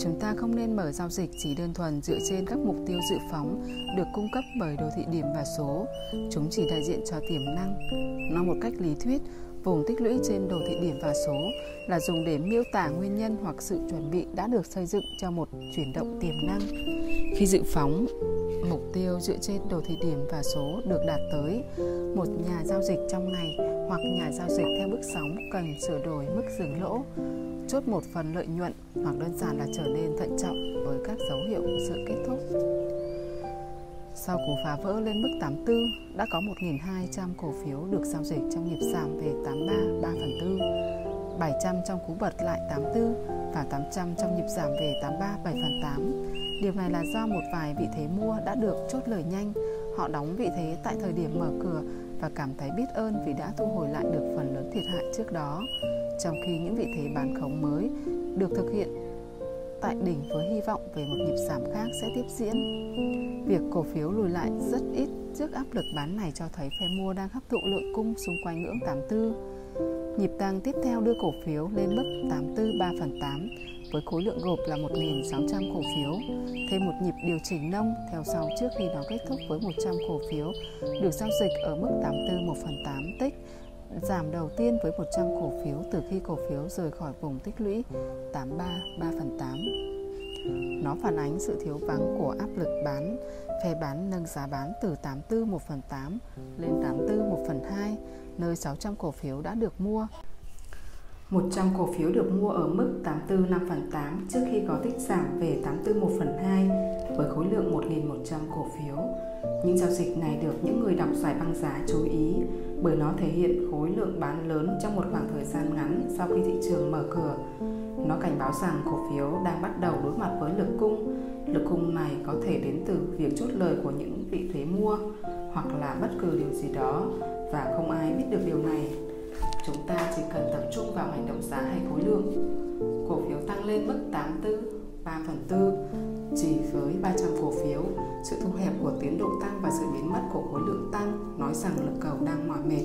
Chúng ta không nên mở giao dịch chỉ đơn thuần dựa trên các mục tiêu dự phóng được cung cấp bởi đồ thị điểm và số. Chúng chỉ đại diện cho tiềm năng. Nói một cách lý thuyết, vùng tích lũy trên đồ thị điểm và số là dùng để miêu tả nguyên nhân hoặc sự chuẩn bị đã được xây dựng cho một chuyển động tiềm năng. Khi dự phóng mục tiêu dựa trên đồ thị điểm và số được đạt tới, một nhà giao dịch trong ngày hoặc nhà giao dịch theo bước sóng cần sửa đổi mức dừng lỗ, chốt một phần lợi nhuận hoặc đơn giản là trở nên thận trọng với các dấu hiệu của sự kết thúc. Sau cú phá vỡ lên mức 84, đã có 1.200 cổ phiếu được giao dịch trong nhịp giảm về 83 3/4, 700 trong cú bật lại 84 và 800 trong nhịp giảm về 83 7/8. Điều này là do một vài vị thế mua đã được chốt lời nhanh. Họ đóng vị thế tại thời điểm mở cửa và cảm thấy biết ơn vì đã thu hồi lại được phần lớn thiệt hại trước đó, trong khi những vị thế bán khống mới được thực hiện tại đỉnh với hy vọng về một nhịp giảm khác sẽ tiếp diễn. Việc cổ phiếu lùi lại rất ít trước áp lực bán này cho thấy phe mua đang hấp thụ lượng cung xung quanh ngưỡng 84. Nhịp tăng tiếp theo đưa cổ phiếu lên mức 84 3/8 với khối lượng gộp là 1.600 cổ phiếu, thêm một nhịp điều chỉnh nông theo sau trước khi nó kết thúc với 100 cổ phiếu được giao dịch ở mức 84 1/8 tích giảm đầu tiên với 100 cổ phiếu từ khi cổ phiếu rời khỏi vùng tích lũy 83 3/8. Nó phản ánh sự thiếu vắng của áp lực bán. Phe bán nâng giá bán từ 84 1/8 lên 84 1/2, nơi 600 cổ phiếu đã được mua. 100 cổ phiếu được mua ở mức 84 5/8 trước khi có tích giảm về 84 1/2 với khối lượng 1.100 cổ phiếu. Những giao dịch này được những người đọc giải băng giá chú ý bởi nó thể hiện khối lượng bán lớn trong một khoảng thời gian ngắn sau khi thị trường mở cửa. Nó cảnh báo rằng cổ phiếu đang bắt đầu đối mặt với lực cung. Lực cung này có thể đến từ việc chốt lời của những vị thế mua hoặc là bất cứ điều gì đó và không ai biết được điều này. Chúng ta chỉ cần tập trung vào hành động giá hay khối lượng. Cổ phiếu tăng lên mức 84 3/4 chỉ với 300 cổ phiếu. Sự thu hẹp của tiến độ tăng và sự biến mất của khối lượng tăng nói rằng lực cầu đang mỏi mệt.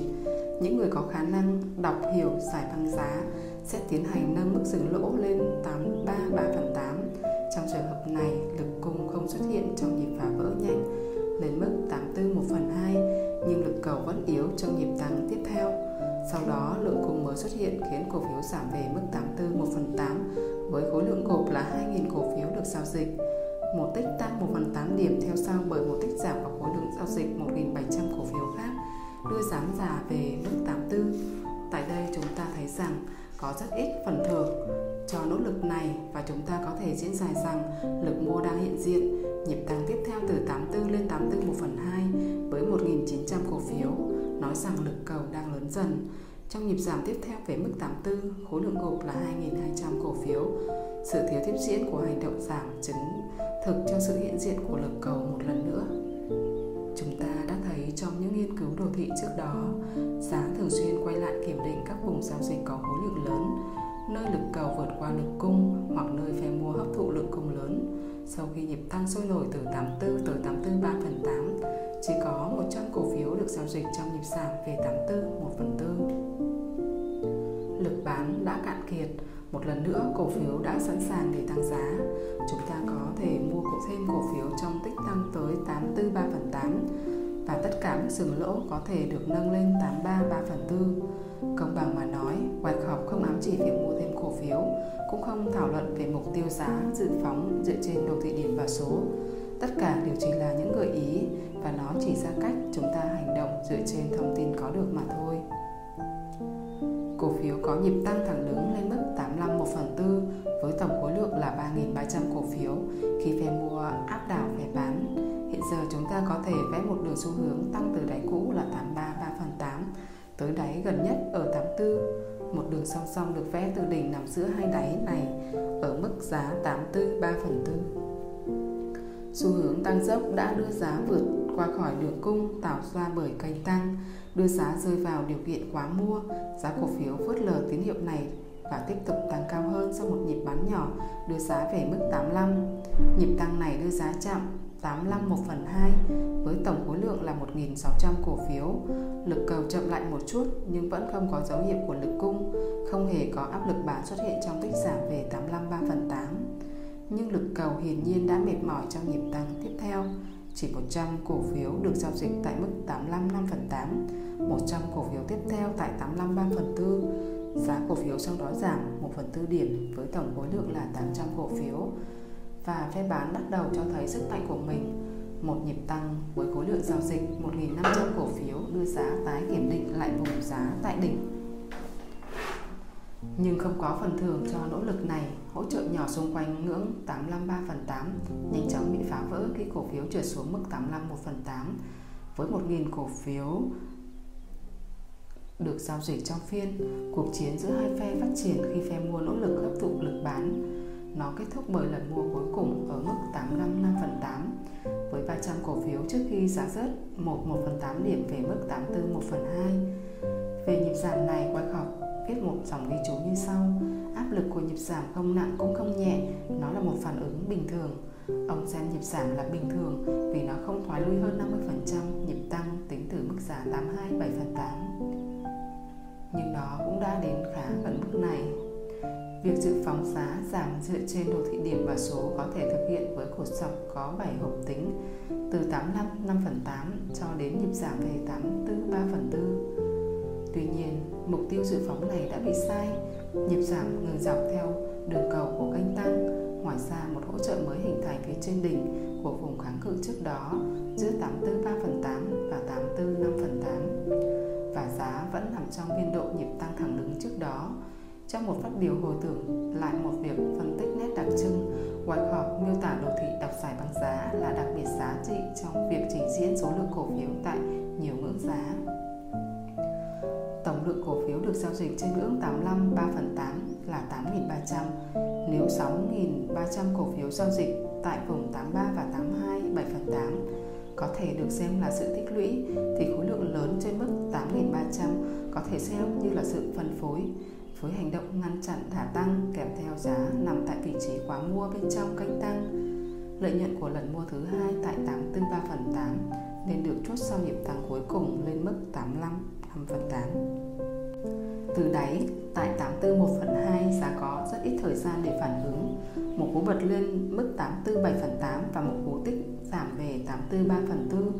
Những người có khả năng đọc hiểu giải băng giá sẽ tiến hành nâng mức dừng lỗ lên 83 3/8. Trong trường hợp này, lực cung không xuất hiện trong nhịp phá vỡ nhanh lên mức 84 1/2, nhưng lực cầu vẫn yếu trong nhịp tăng tiếp theo. Sau đó, lượng cung mới xuất hiện khiến cổ phiếu giảm về mức 84 1/8 với khối lượng gộp là 2.000 cổ phiếu được giao dịch. Một tích tăng 1/8 điểm theo sau bởi một tích giảm và khối lượng giao dịch 1.700 cổ phiếu khác đưa giảm giá về mức 84. Tại đây chúng ta thấy rằng có rất ít phần thưởng cho nỗ lực này và chúng ta có thể diễn giải rằng lực mua đang hiện diện. Nhịp tăng tiếp theo từ 84 lên 84 1/2 với 1.900 cổ phiếu nói rằng lực cầu đang lớn dần. Trong nhịp giảm tiếp theo về mức 84, khối lượng gộp là 2.200 cổ phiếu. Sự thiếu tiếp diễn của hành động giảm chứng thực cho sự hiện diện của lực cầu một lần nữa. Chúng ta đã thấy trong những nghiên cứu đồ thị trước đó, giá thường xuyên quay lại kiểm định các vùng giao dịch có khối lượng lớn, nơi lực cầu vượt qua lực cung hoặc nơi phe mua hấp thụ lượng cung lớn. Sau khi nhịp tăng sôi nổi từ 84 tới 84 3/8, chỉ có 100 cổ phiếu được giao dịch trong nhịp giảm về 84/1/4. Lực bán đã cạn kiệt, một lần nữa cổ phiếu đã sẵn sàng để tăng giá. Chúng ta có thể mua thêm cổ phiếu trong tích tăng tới 84/3/8 và tất cả mức dừng lỗ có thể được nâng lên 83/3/4. Công bằng mà nói, White Hawk không ám chỉ việc mua thêm cổ phiếu, cũng không thảo luận về mục tiêu giá dự phóng dựa trên đồ thị điểm và số. Tất cả đều chỉ là những gợi ý và nó chỉ ra cách chúng ta hành động dựa trên thông tin có được mà thôi. Cổ phiếu có nhịp tăng thẳng đứng lên mức 85/1/4 với tổng khối lượng là 3.300 cổ phiếu khi phe mua áp đảo phe bán. Hiện giờ chúng ta có thể vẽ một đường xu hướng tăng từ đáy cũ là 83/3/8 tới đáy gần nhất ở 84. Một đường song song được vẽ từ đỉnh nằm giữa hai đáy này ở mức giá 84/3/4. Xu hướng tăng dốc đã đưa giá vượt qua khỏi đường cung tạo ra bởi kênh tăng, đưa giá rơi vào điều kiện quá mua. Giá cổ phiếu phớt lờ tín hiệu này và tiếp tục tăng cao hơn sau một nhịp bán nhỏ đưa giá về mức 85. Nhịp tăng này đưa giá chạm 85/1/2 với tổng khối lượng là 1.600 cổ phiếu. Lực cầu chậm lại một chút nhưng vẫn không có dấu hiệu của lực cung, không hề có áp lực bán xuất hiện trong tích giảm về 85/3/8. Nhưng lực cầu hiển nhiên đã mệt mỏi trong nhịp tăng tiếp theo. Chỉ 100 cổ phiếu được giao dịch tại mức 85/5/8, 100 cổ phiếu tiếp theo tại 85/3/4. Giá cổ phiếu sau đó giảm 1/4 điểm với tổng khối lượng là 800 cổ phiếu. Và phe bán bắt đầu cho thấy sức mạnh của mình. Một nhịp tăng với khối lượng giao dịch 1.500 cổ phiếu đưa giá tái kiểm định lại vùng giá tại đỉnh. Nhưng không có phần thưởng cho nỗ lực này, hỗ trợ nhỏ xung quanh ngưỡng 85/3/8 nhanh chóng bị phá vỡ khi cổ phiếu trượt xuống mức 85/1/8 với 1.000 cổ phiếu được giao dịch trong phiên. Cuộc chiến giữa hai phe phát triển khi phe mua nỗ lực hấp thụ lực bán. Nó kết thúc bởi lần mua cuối cùng ở mức 85/5/8 với 300 cổ phiếu trước khi giá rớt 1/8 điểm về mức 84/1/2. Về nhịp giảm này, White Hawk viết một dòng ghi chú như sau: áp lực của nhịp giảm không nặng cũng không nhẹ, nó là một phản ứng bình thường. Ông xem nhịp giảm là bình thường vì nó không thoái lui hơn 50% nhịp tăng tính từ mức giá 82/7/8. Nhưng nó cũng đã đến khá gần mức này. Việc dự phóng giá giảm dựa trên đồ thị điểm và số có thể thực hiện với cột dọc có 7 hộp tính từ 85/5/8 cho đến nhịp giảm về 84/3/4. Tuy nhiên, mục tiêu dự phóng này đã bị sai. Nhịp giảm ngừng dọc theo đường cầu của kênh tăng. Ngoài ra, một hỗ trợ mới hình thành phía trên đỉnh của vùng kháng cự trước đó giữa 84/3/8 và 84/5/8. Và giá vẫn nằm trong biên độ nhịp tăng thẳng đứng trước đó. Trong một phát biểu hồi tưởng lại một việc phân tích nét đặc trưng, White Hawk miêu tả đồ thị đặc giải băng giá là đặc biệt giá trị trong việc trình diễn số lượng cổ phiếu tại nhiều ngưỡng giá. Tổng lượng cổ phiếu được giao dịch trên ngưỡng 85/3/8 là 8.300. Nếu 6.300 cổ phiếu giao dịch tại vùng 83 và 82/7/8 có thể được xem là sự tích lũy, thì khối lượng lớn trên mức 8.300 có thể xem như là sự phân phối. Với hành động ngăn chặn đà tăng kèm theo giá nằm tại vị trí quá mua bên trong kênh tăng, lợi nhuận của lần mua thứ hai tại 84/3/8 nên được chốt sau nhịp tăng cuối cùng lên mức 85/5/8. Từ đáy tại 84/1/2, giá có rất ít thời gian để phản ứng. Một cú bật lên mức 84/7/8 và một cú tích giảm về 84/3/4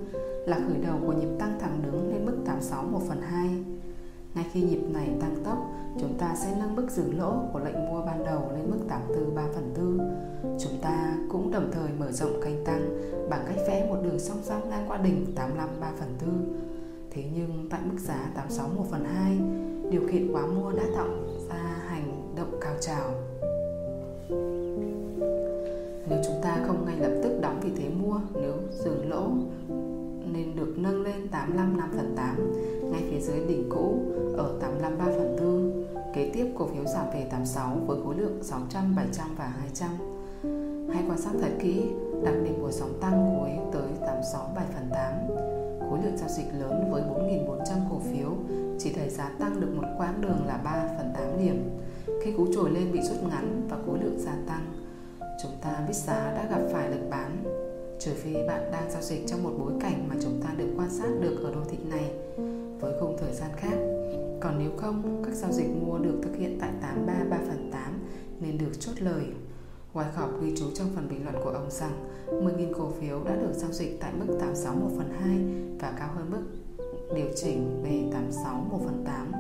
là khởi đầu của nhịp tăng thẳng đứng lên mức 86/1/2. Ngay khi nhịp này tăng tốc, chúng ta sẽ nâng mức dừng lỗ của lệnh mua ban đầu lên mức 84/3/4. Chúng ta cũng đồng thời mở rộng kênh tăng bằng cách vẽ một đường song song ngang qua đỉnh 85/3/4. Thế nhưng tại mức giá 86/1/2, điều kiện quá mua đã tạo ra hành động cao trào. Nếu chúng ta không ngay lập tức đóng vị thế mua, nếu dừng lỗ nên được nâng lên 85/5/8 ngay phía dưới đỉnh cũ ở 85/3/4. Kế tiếp cổ phiếu giảm về 86 với khối lượng 600, 700 và 200. Hãy quan sát thật kỹ đặc điểm của sóng tăng cuối tới 86/7/8. Khối lượng giao dịch lớn với 4.400 cổ phiếu chỉ đẩy giá tăng được một quãng đường là 3/8 điểm. Khi cú trồi lên bị rút ngắn và khối lượng gia tăng, chúng ta biết giá đã gặp phải lực bán. trừ phi bạn đang giao dịch trong một bối cảnh mà chúng ta được quan sát được ở đô thị này với khung thời gian khác. Còn nếu không, các giao dịch mua được thực hiện tại 83/3/8 nên được chốt lời. Wyckoff ghi chú trong phần bình luận của ông rằng 10.000 cổ phiếu đã được giao dịch tại mức 86/1/2 và cao hơn mức điều chỉnh về 86/1/8.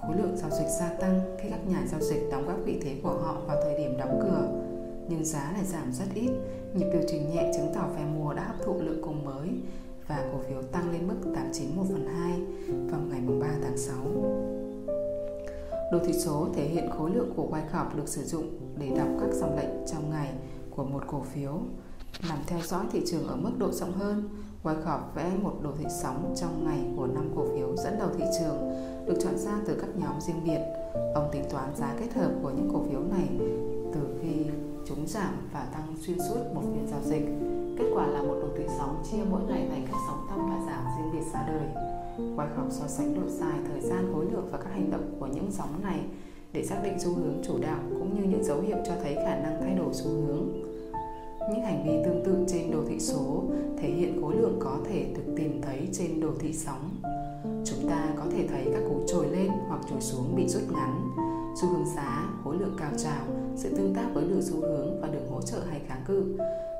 Khối lượng giao dịch gia tăng khi các nhà giao dịch đóng góp vị thế của họ vào thời điểm đóng cửa, nhưng giá lại giảm rất ít. Nhịp điều chỉnh nhẹ chứng tỏ phe mua đã hấp thụ lượng cung mới và cổ phiếu tăng lên mức 89/1/2 vào ngày 3 tháng 6. Đồ thị số thể hiện khối lượng của Wyckoff được sử dụng để đọc các dòng lệnh trong ngày của một cổ phiếu. Làm theo dõi thị trường ở mức độ rộng hơn, Wyckoff vẽ một đồ thị sóng trong ngày của 5 cổ phiếu dẫn đầu thị trường được chọn ra từ các nhóm riêng biệt. Ông tính toán giá kết hợp của những cổ phiếu này từ khi chúng giảm và tăng xuyên suốt một phiên giao dịch. Kết quả là một đồ thị sóng chia mỗi ngày thành các sóng tăng và giảm riêng biệt ra đời. Wyckoff so sánh độ dài, thời gian, khối lượng và các hành động của những sóng này để xác định xu hướng chủ đạo cũng như những dấu hiệu cho thấy khả năng thay đổi xu hướng. Những hành vi tương tự trên đồ thị số thể hiện khối lượng có thể được tìm thấy trên đồ thị sóng. Chúng ta có thể thấy các cú trồi lên hoặc trồi xuống bị rút ngắn, xu hướng giá, khối lượng cao trào, sự tương tác với đường xu hướng và đường hỗ trợ hay kháng cự.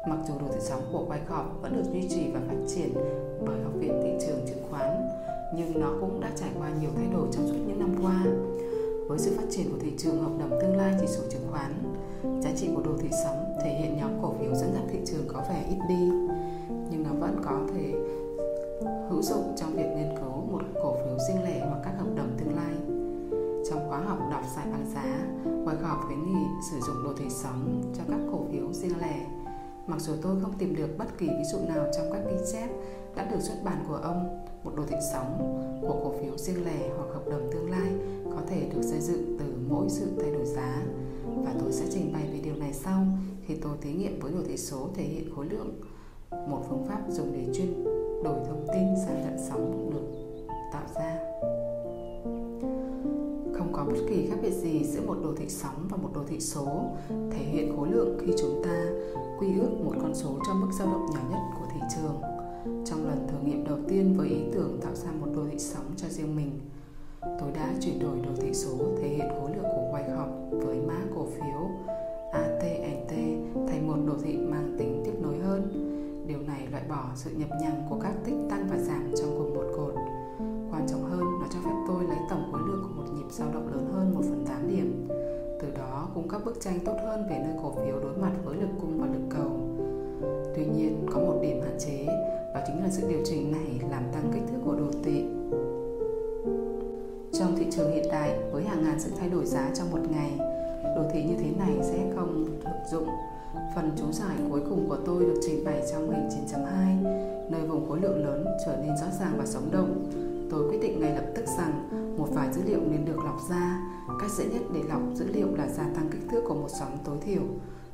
Mặc dù đồ thị sóng của Wyckoff vẫn được duy trì và phát triển bởi Học viện Thị trường Chứng khoán, nhưng nó cũng đã trải qua nhiều thay đổi trong suốt những năm qua. Với sự phát triển của thị trường hợp đồng tương lai chỉ số chứng khoán, giá trị của đồ thị sóng thể hiện nhóm cổ phiếu dẫn dắt thị trường có vẻ ít đi, nhưng nó vẫn có thể hữu dụng trong việc nghiên cứu một cổ phiếu riêng lẻ hoặc các hợp đồng tương lai. Trong khóa học đọc giải bằng giá, Wyckoff khuyến nghị sử dụng đồ thị sóng cho các cổ phiếu riêng lẻ. Mặc dù tôi không tìm được bất kỳ ví dụ nào trong các ghi chép đã được xuất bản của ông, một đồ thị sóng của cổ phiếu riêng lẻ hoặc hợp đồng tương lai có thể được xây dựng từ mỗi sự thay đổi giá, và tôi sẽ trình bày về điều này sau khi tôi thí nghiệm với đồ thị số thể hiện khối lượng, một phương pháp dùng để chuyển đổi thông tin sang dạng sóng được tạo ra. Không có bất kỳ khác biệt gì giữa một đồ thị sóng và một đồ thị số thể hiện khối lượng khi chúng ta quy ước một con số cho mức dao động nhỏ nhất của thị trường. Trong lần thử nghiệm đầu tiên với ý tưởng tạo ra một đồ thị sóng cho riêng mình, tôi đã chuyển đổi đồ thị số thể hiện khối lượng của Wyckoff với mã cổ phiếu AT&T thành một đồ thị mang tính tiếp nối hơn. Điều này loại bỏ sự nhập nhằng của các tích tăng và giảm trong cùng một cột. Quan trọng hơn, nó cho phép tôi lấy tổng khối lượng của một nhịp dao động lớn hơn 1/8 điểm, từ đó cung cấp bức tranh tốt hơn về nơi cổ phiếu đối mặt với lực cung và lực cầu. Tuy nhiên, có một điểm hạn chế, đó chính là sự điều chỉnh này làm tăng kích thước của đồ thị. Trong thị trường hiện đại, với hàng ngàn sự thay đổi giá trong một ngày, đồ thị như thế này sẽ không thực dụng. Phần chú giải cuối cùng của tôi được trình bày trong hình 9.2, nơi vùng khối lượng lớn trở nên rõ ràng và sống động. Tôi quyết định ngay lập tức rằng một vài dữ liệu nên được lọc ra. Cách dễ nhất để lọc dữ liệu là gia tăng kích thước của một sóng tối thiểu.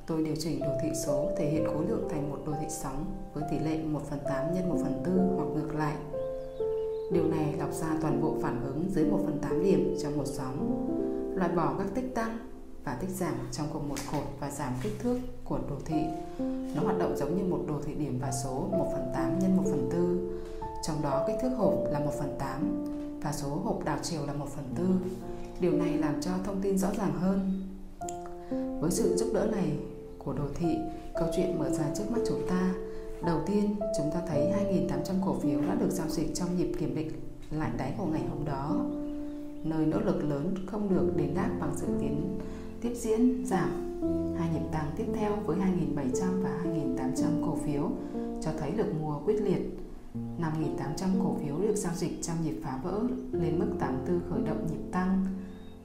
Tôi điều chỉnh đồ thị số thể hiện khối lượng thành một đồ thị sóng với tỷ lệ 1/8 nhân 1/4 hoặc ngược lại. Điều này lọc ra toàn bộ phản ứng dưới 1/8 điểm trong một sóng, loại bỏ các tích tăng và tích giảm trong cùng một cột và giảm kích thước của đồ thị. Nó hoạt động giống như một đồ thị điểm và số 1/8 nhân 1/4, trong đó kích thước hộp là 1/8 và số hộp đảo chiều là 1/4. Điều này làm cho thông tin rõ ràng hơn. Với sự giúp đỡ này của đồ thị, câu chuyện mở ra trước mắt chúng ta. Đầu tiên, chúng ta thấy 2.800 cổ phiếu đã được giao dịch trong nhịp kiểm định lại đáy của ngày hôm đó, nơi nỗ lực lớn không được đền đáp bằng sự tiến tiếp diễn giảm. Hai nhịp tăng tiếp theo với 2.700 và 2.800 cổ phiếu cho thấy lực mua quyết liệt. 5.800 cổ phiếu được giao dịch trong nhịp phá vỡ lên mức 84 khởi động nhịp tăng.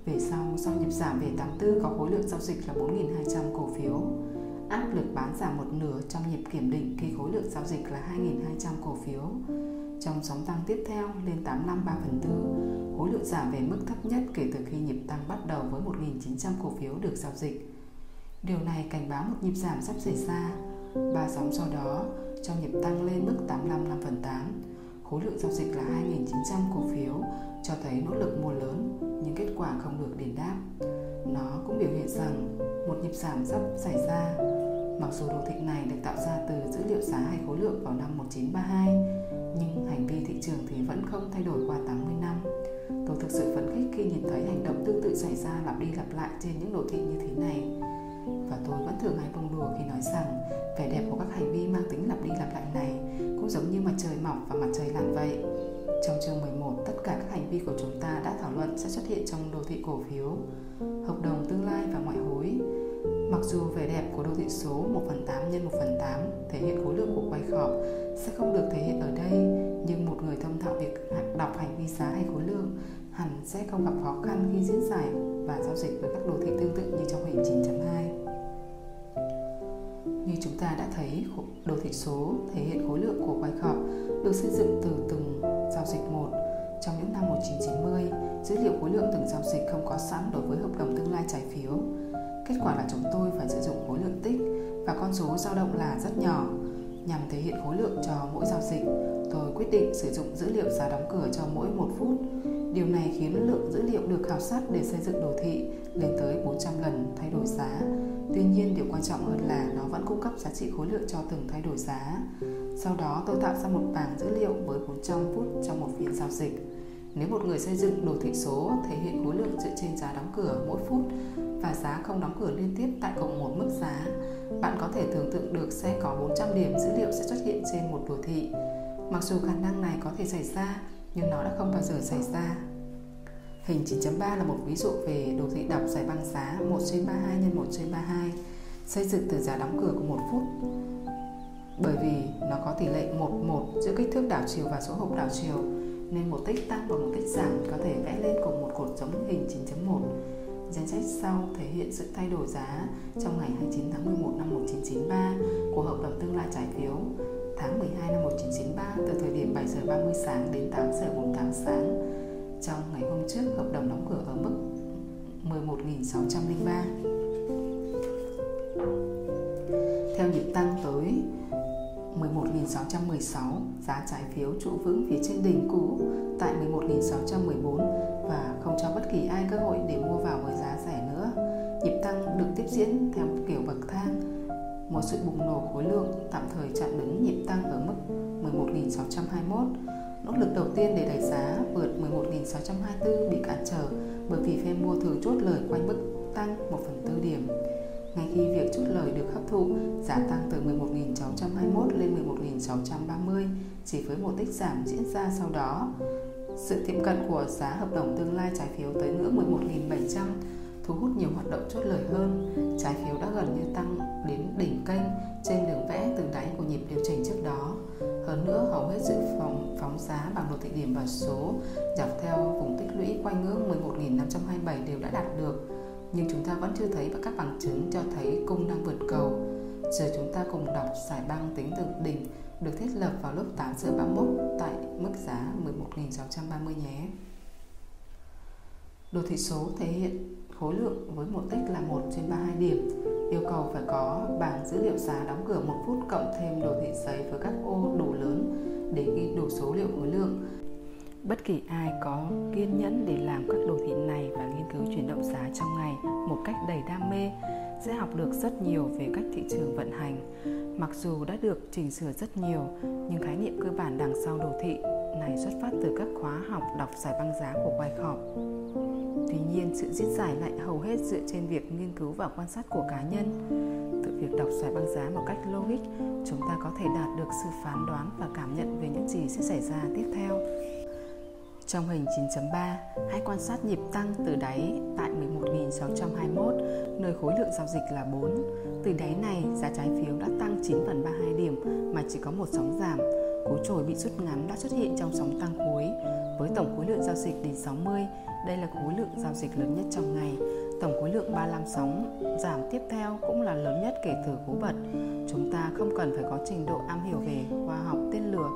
Về sau nhịp giảm về 84 có khối lượng giao dịch là 4.200 cổ phiếu. Áp lực bán giảm một nửa trong nhịp kiểm định khi khối lượng giao dịch là 2.200 cổ phiếu. Trong sóng tăng tiếp theo lên 85/3/4, khối lượng giảm về mức thấp nhất kể từ khi nhịp tăng bắt đầu với 1.900 cổ phiếu được giao dịch. Điều này cảnh báo một nhịp giảm sắp xảy ra. 3 sóng sau đó, trong nhịp tăng lên mức 85/8, khối lượng giao dịch là 2.900 cổ phiếu cho thấy nỗ lực mua lớn nhưng kết quả không được đền đáp. Nó cũng biểu hiện rằng một nhịp giảm sắp xảy ra. Mặc dù đồ thị này được tạo ra từ dữ liệu giá hay khối lượng vào năm 1932, nhưng hành vi thị trường thì vẫn không thay đổi qua 80 năm. Tôi thực sự phấn khích khi nhìn thấy hành động tương tự xảy ra lặp đi lặp lại trên những đồ thị như thế này. Và tôi vẫn thường hay bông đùa khi nói rằng vẻ đẹp của các hành vi mang tính lặp đi lặp lại này cũng giống như mặt trời mọc và mặt trời lặn vậy. Trong chương 11, tất cả các hành vi của chúng ta đã thảo luận sẽ xuất hiện trong đồ thị cổ phiếu, hợp đồng tương lai và ngoại hối. Mặc dù vẻ đẹp của đồ thị số 1/8 x 1/8 thể hiện khối lượng của quay khớp sẽ không được thể hiện ở đây, nhưng một người thông thạo việc đọc hành vi giá hay khối lượng hẳn sẽ không gặp khó khăn khi diễn giải và giao dịch với các đồ thị tương tự như trong hình 9.2. Như chúng ta đã thấy, đồ thị số thể hiện khối lượng của quay khớp được xây dựng từ từng giao dịch một. Trong những năm 1990, dữ liệu khối lượng từng giao dịch không có sẵn đối với hợp đồng tương lai trái phiếu. Kết quả là chúng tôi phải sử dụng khối lượng tích và con số dao động là rất nhỏ. Nhằm thể hiện khối lượng cho mỗi giao dịch, tôi quyết định sử dụng dữ liệu giá đóng cửa cho mỗi 1 phút. Điều này khiến lượng dữ liệu được khảo sát để xây dựng đồ thị lên tới 400 lần thay đổi giá. Tuy nhiên, điều quan trọng hơn là nó vẫn cung cấp giá trị khối lượng cho từng thay đổi giá. Sau đó, tôi tạo ra một bảng dữ liệu với 400 phút trong một phiên giao dịch. Nếu một người xây dựng đồ thị số thể hiện khối lượng dựa trên giá đóng cửa mỗi phút và giá không đóng cửa liên tiếp tại cùng một mức giá, bạn có thể tưởng tượng được sẽ có 400 điểm dữ liệu sẽ xuất hiện trên một đồ thị. Mặc dù khả năng này có thể xảy ra, nhưng nó đã không bao giờ xảy ra. Hình 9.3 là một ví dụ về đồ thị đọc giải băng giá 1/32 x 1/32, xây dựng từ giá đóng cửa của 1 phút. Bởi vì nó có tỷ lệ 1:1 giữa kích thước đảo chiều và số hộp đảo chiều, nên một tích tăng và một tích giảm có thể vẽ lên cùng một cột giống hình 9.1. Danh sách sau thể hiện sự thay đổi giá trong ngày 29 tháng 11 năm 1993 của hợp đồng tương lai trái phiếu. Tháng 12 năm 1993 từ thời điểm 7:30 sáng đến 8:48 sáng. Trong ngày hôm trước, hợp đồng đóng cửa ở mức 11.603. Theo nhịp tăng tới 11.616, giá trái phiếu trụ vững phía trên đỉnh cũ tại 11.614 và không cho bất kỳ ai cơ hội để mua vào với giá rẻ nữa. Nhịp tăng được tiếp diễn theo kiểu bậc thang. Một sự bùng nổ khối lượng tạm thời chặn đứng nhịp tăng ở mức 11.621. Nỗ lực đầu tiên để đẩy giá vượt 11.624 bị cản trở bởi vì phe mua thường chốt lời quanh mức tăng 1/4 điểm. Ngay khi việc chốt lời được hấp thụ, giá tăng từ 11.621 lên 11.630, chỉ với một tích giảm diễn ra sau đó. Sự tiệm cận của giá hợp đồng tương lai trái phiếu tới ngưỡng 11.700 thu hút nhiều hoạt động chốt lời hơn. Trái phiếu đã gần như tăng đến đỉnh kênh trên đường vẽ từ đáy của nhịp điều chỉnh trước đó. Hơn nữa, hầu hết dự phóng giá bằng một thời điểm và số dọc theo vùng tích lũy quanh ngưỡng 11.527 đều đã đạt được. Nhưng chúng ta vẫn chưa thấy các bằng chứng cho thấy cung đang vượt cầu. Giờ chúng ta cùng đọc giải băng tính từ đỉnh được thiết lập vào lúc 8:31 tại mức giá 11.630 nhé. Đồ thị số thể hiện khối lượng với một tích là 1/32 điểm. Yêu cầu phải có bảng dữ liệu giá đóng cửa 1 phút cộng thêm đồ thị giấy với các ô đủ lớn để ghi đủ số liệu khối lượng. Bất kỳ ai có kiên nhẫn để làm các đồ thị này và nghiên cứu chuyển động giá trong ngày một cách đầy đam mê sẽ học được rất nhiều về cách thị trường vận hành. Mặc dù đã được chỉnh sửa rất nhiều, nhưng khái niệm cơ bản đằng sau đồ thị này xuất phát từ các khóa học đọc giải băng giá của Wyckoff. Tuy nhiên, sự diễn giải lại hầu hết dựa trên việc nghiên cứu và quan sát của cá nhân. Từ việc đọc giải băng giá một cách logic, chúng ta có thể đạt được sự phán đoán và cảm nhận về những gì sẽ xảy ra tiếp theo. Trong hình 9.3, hãy quan sát nhịp tăng từ đáy tại 11.621, nơi khối lượng giao dịch là 4. Từ đáy này, giá trái phiếu đã tăng 9/32 điểm mà chỉ có một sóng giảm. Cú trồi bị rút ngắn đã xuất hiện trong sóng tăng cuối. Với tổng khối lượng giao dịch đến 60, đây là khối lượng giao dịch lớn nhất trong ngày. Tổng khối lượng 35 sóng giảm tiếp theo cũng là lớn nhất kể từ cú bật. Chúng ta không cần phải có trình độ am hiểu về khoa học tên lửa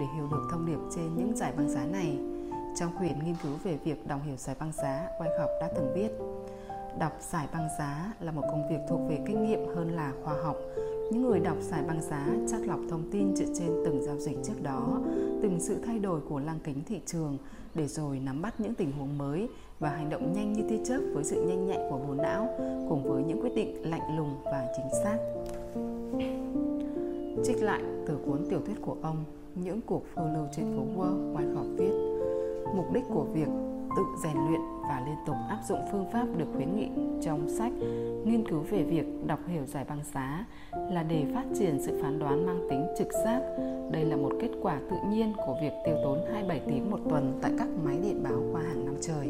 để hiểu được thông điệp trên những giải băng giá này. Trong quyển nghiên cứu về việc đọc hiểu giải băng giá, Wyckoff đã từng viết: đọc giải băng giá là một công việc thuộc về kinh nghiệm hơn là khoa học. Những người đọc giải băng giá chắt lọc thông tin dựa trên từng giao dịch trước đó, từng sự thay đổi của lăng kính thị trường, để rồi nắm bắt những tình huống mới và hành động nhanh như tia chớp với sự nhanh nhạy của bộ não, cùng với những quyết định lạnh lùng và chính xác. Trích lại từ cuốn tiểu thuyết của ông Những cuộc phiêu lưu trên phố Wall, Wyckoff viết: mục đích của việc tự rèn luyện và liên tục áp dụng phương pháp được khuyến nghị trong sách nghiên cứu về việc đọc hiểu giải băng giá là để phát triển sự phán đoán mang tính trực giác. Đây là một kết quả tự nhiên của việc tiêu tốn 27 tiếng một tuần tại các máy điện báo qua hàng năm trời.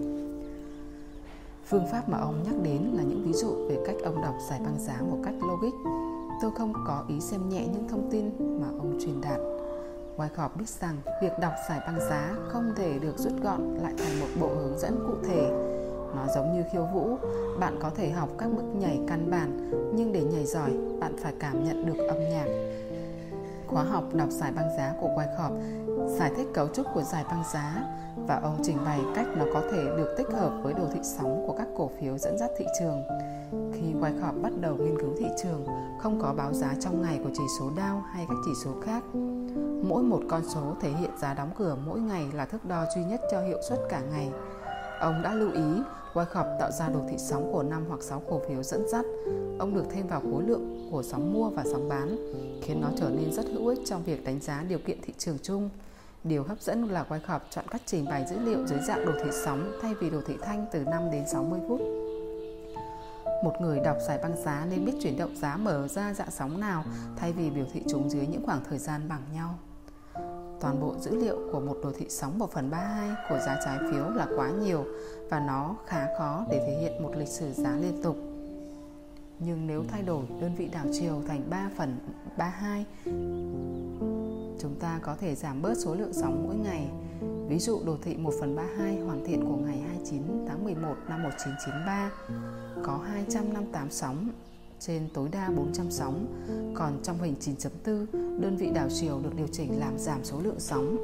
Phương pháp mà ông nhắc đến là những ví dụ về cách ông đọc giải băng giá một cách logic. Tôi không có ý xem nhẹ những thông tin mà ông truyền đạt. Wyckoff biết rằng việc đọc giải băng giá không thể được rút gọn lại thành một bộ hướng dẫn cụ thể. Nó giống như khiêu vũ, bạn có thể học các bước nhảy căn bản, nhưng để nhảy giỏi, bạn phải cảm nhận được âm nhạc. Khóa học đọc giải băng giá của Wyckoff giải thích cấu trúc của giải băng giá, và ông trình bày cách nó có thể được tích hợp với đồ thị sóng của các cổ phiếu dẫn dắt thị trường. Khi Wyckoff bắt đầu nghiên cứu thị trường, không có báo giá trong ngày của chỉ số Dow hay các chỉ số khác. Mỗi một con số thể hiện giá đóng cửa mỗi ngày là thước đo duy nhất cho hiệu suất cả ngày. Ông đã lưu ý Wyckoff tạo ra đồ thị sóng của 5 hoặc 6 cổ phiếu dẫn dắt. Ông được thêm vào khối lượng của sóng mua và sóng bán, khiến nó trở nên rất hữu ích trong việc đánh giá điều kiện thị trường chung. Điều hấp dẫn là Wyckoff chọn cách trình bày dữ liệu dưới dạng đồ thị sóng thay vì đồ thị thanh từ 5 đến 60 phút. Một người đọc giải băng giá nên biết chuyển động giá mở ra dạng sóng nào thay vì biểu thị chúng dưới những khoảng thời gian bằng nhau. Toàn bộ dữ liệu của một đồ thị sóng 1/32 của giá trái phiếu là quá nhiều và nó khá khó để thể hiện một lịch sử giá liên tục. Nhưng nếu thay đổi đơn vị đảo chiều thành 3/32, chúng ta có thể giảm bớt số lượng sóng mỗi ngày. Ví dụ đồ thị 1/32 hoàn thiện của ngày 29 tháng 11 năm 1993 có 258 sóng trên tối đa 400 sóng, còn trong hình 9.4, đơn vị đảo chiều được điều chỉnh làm giảm số lượng sóng.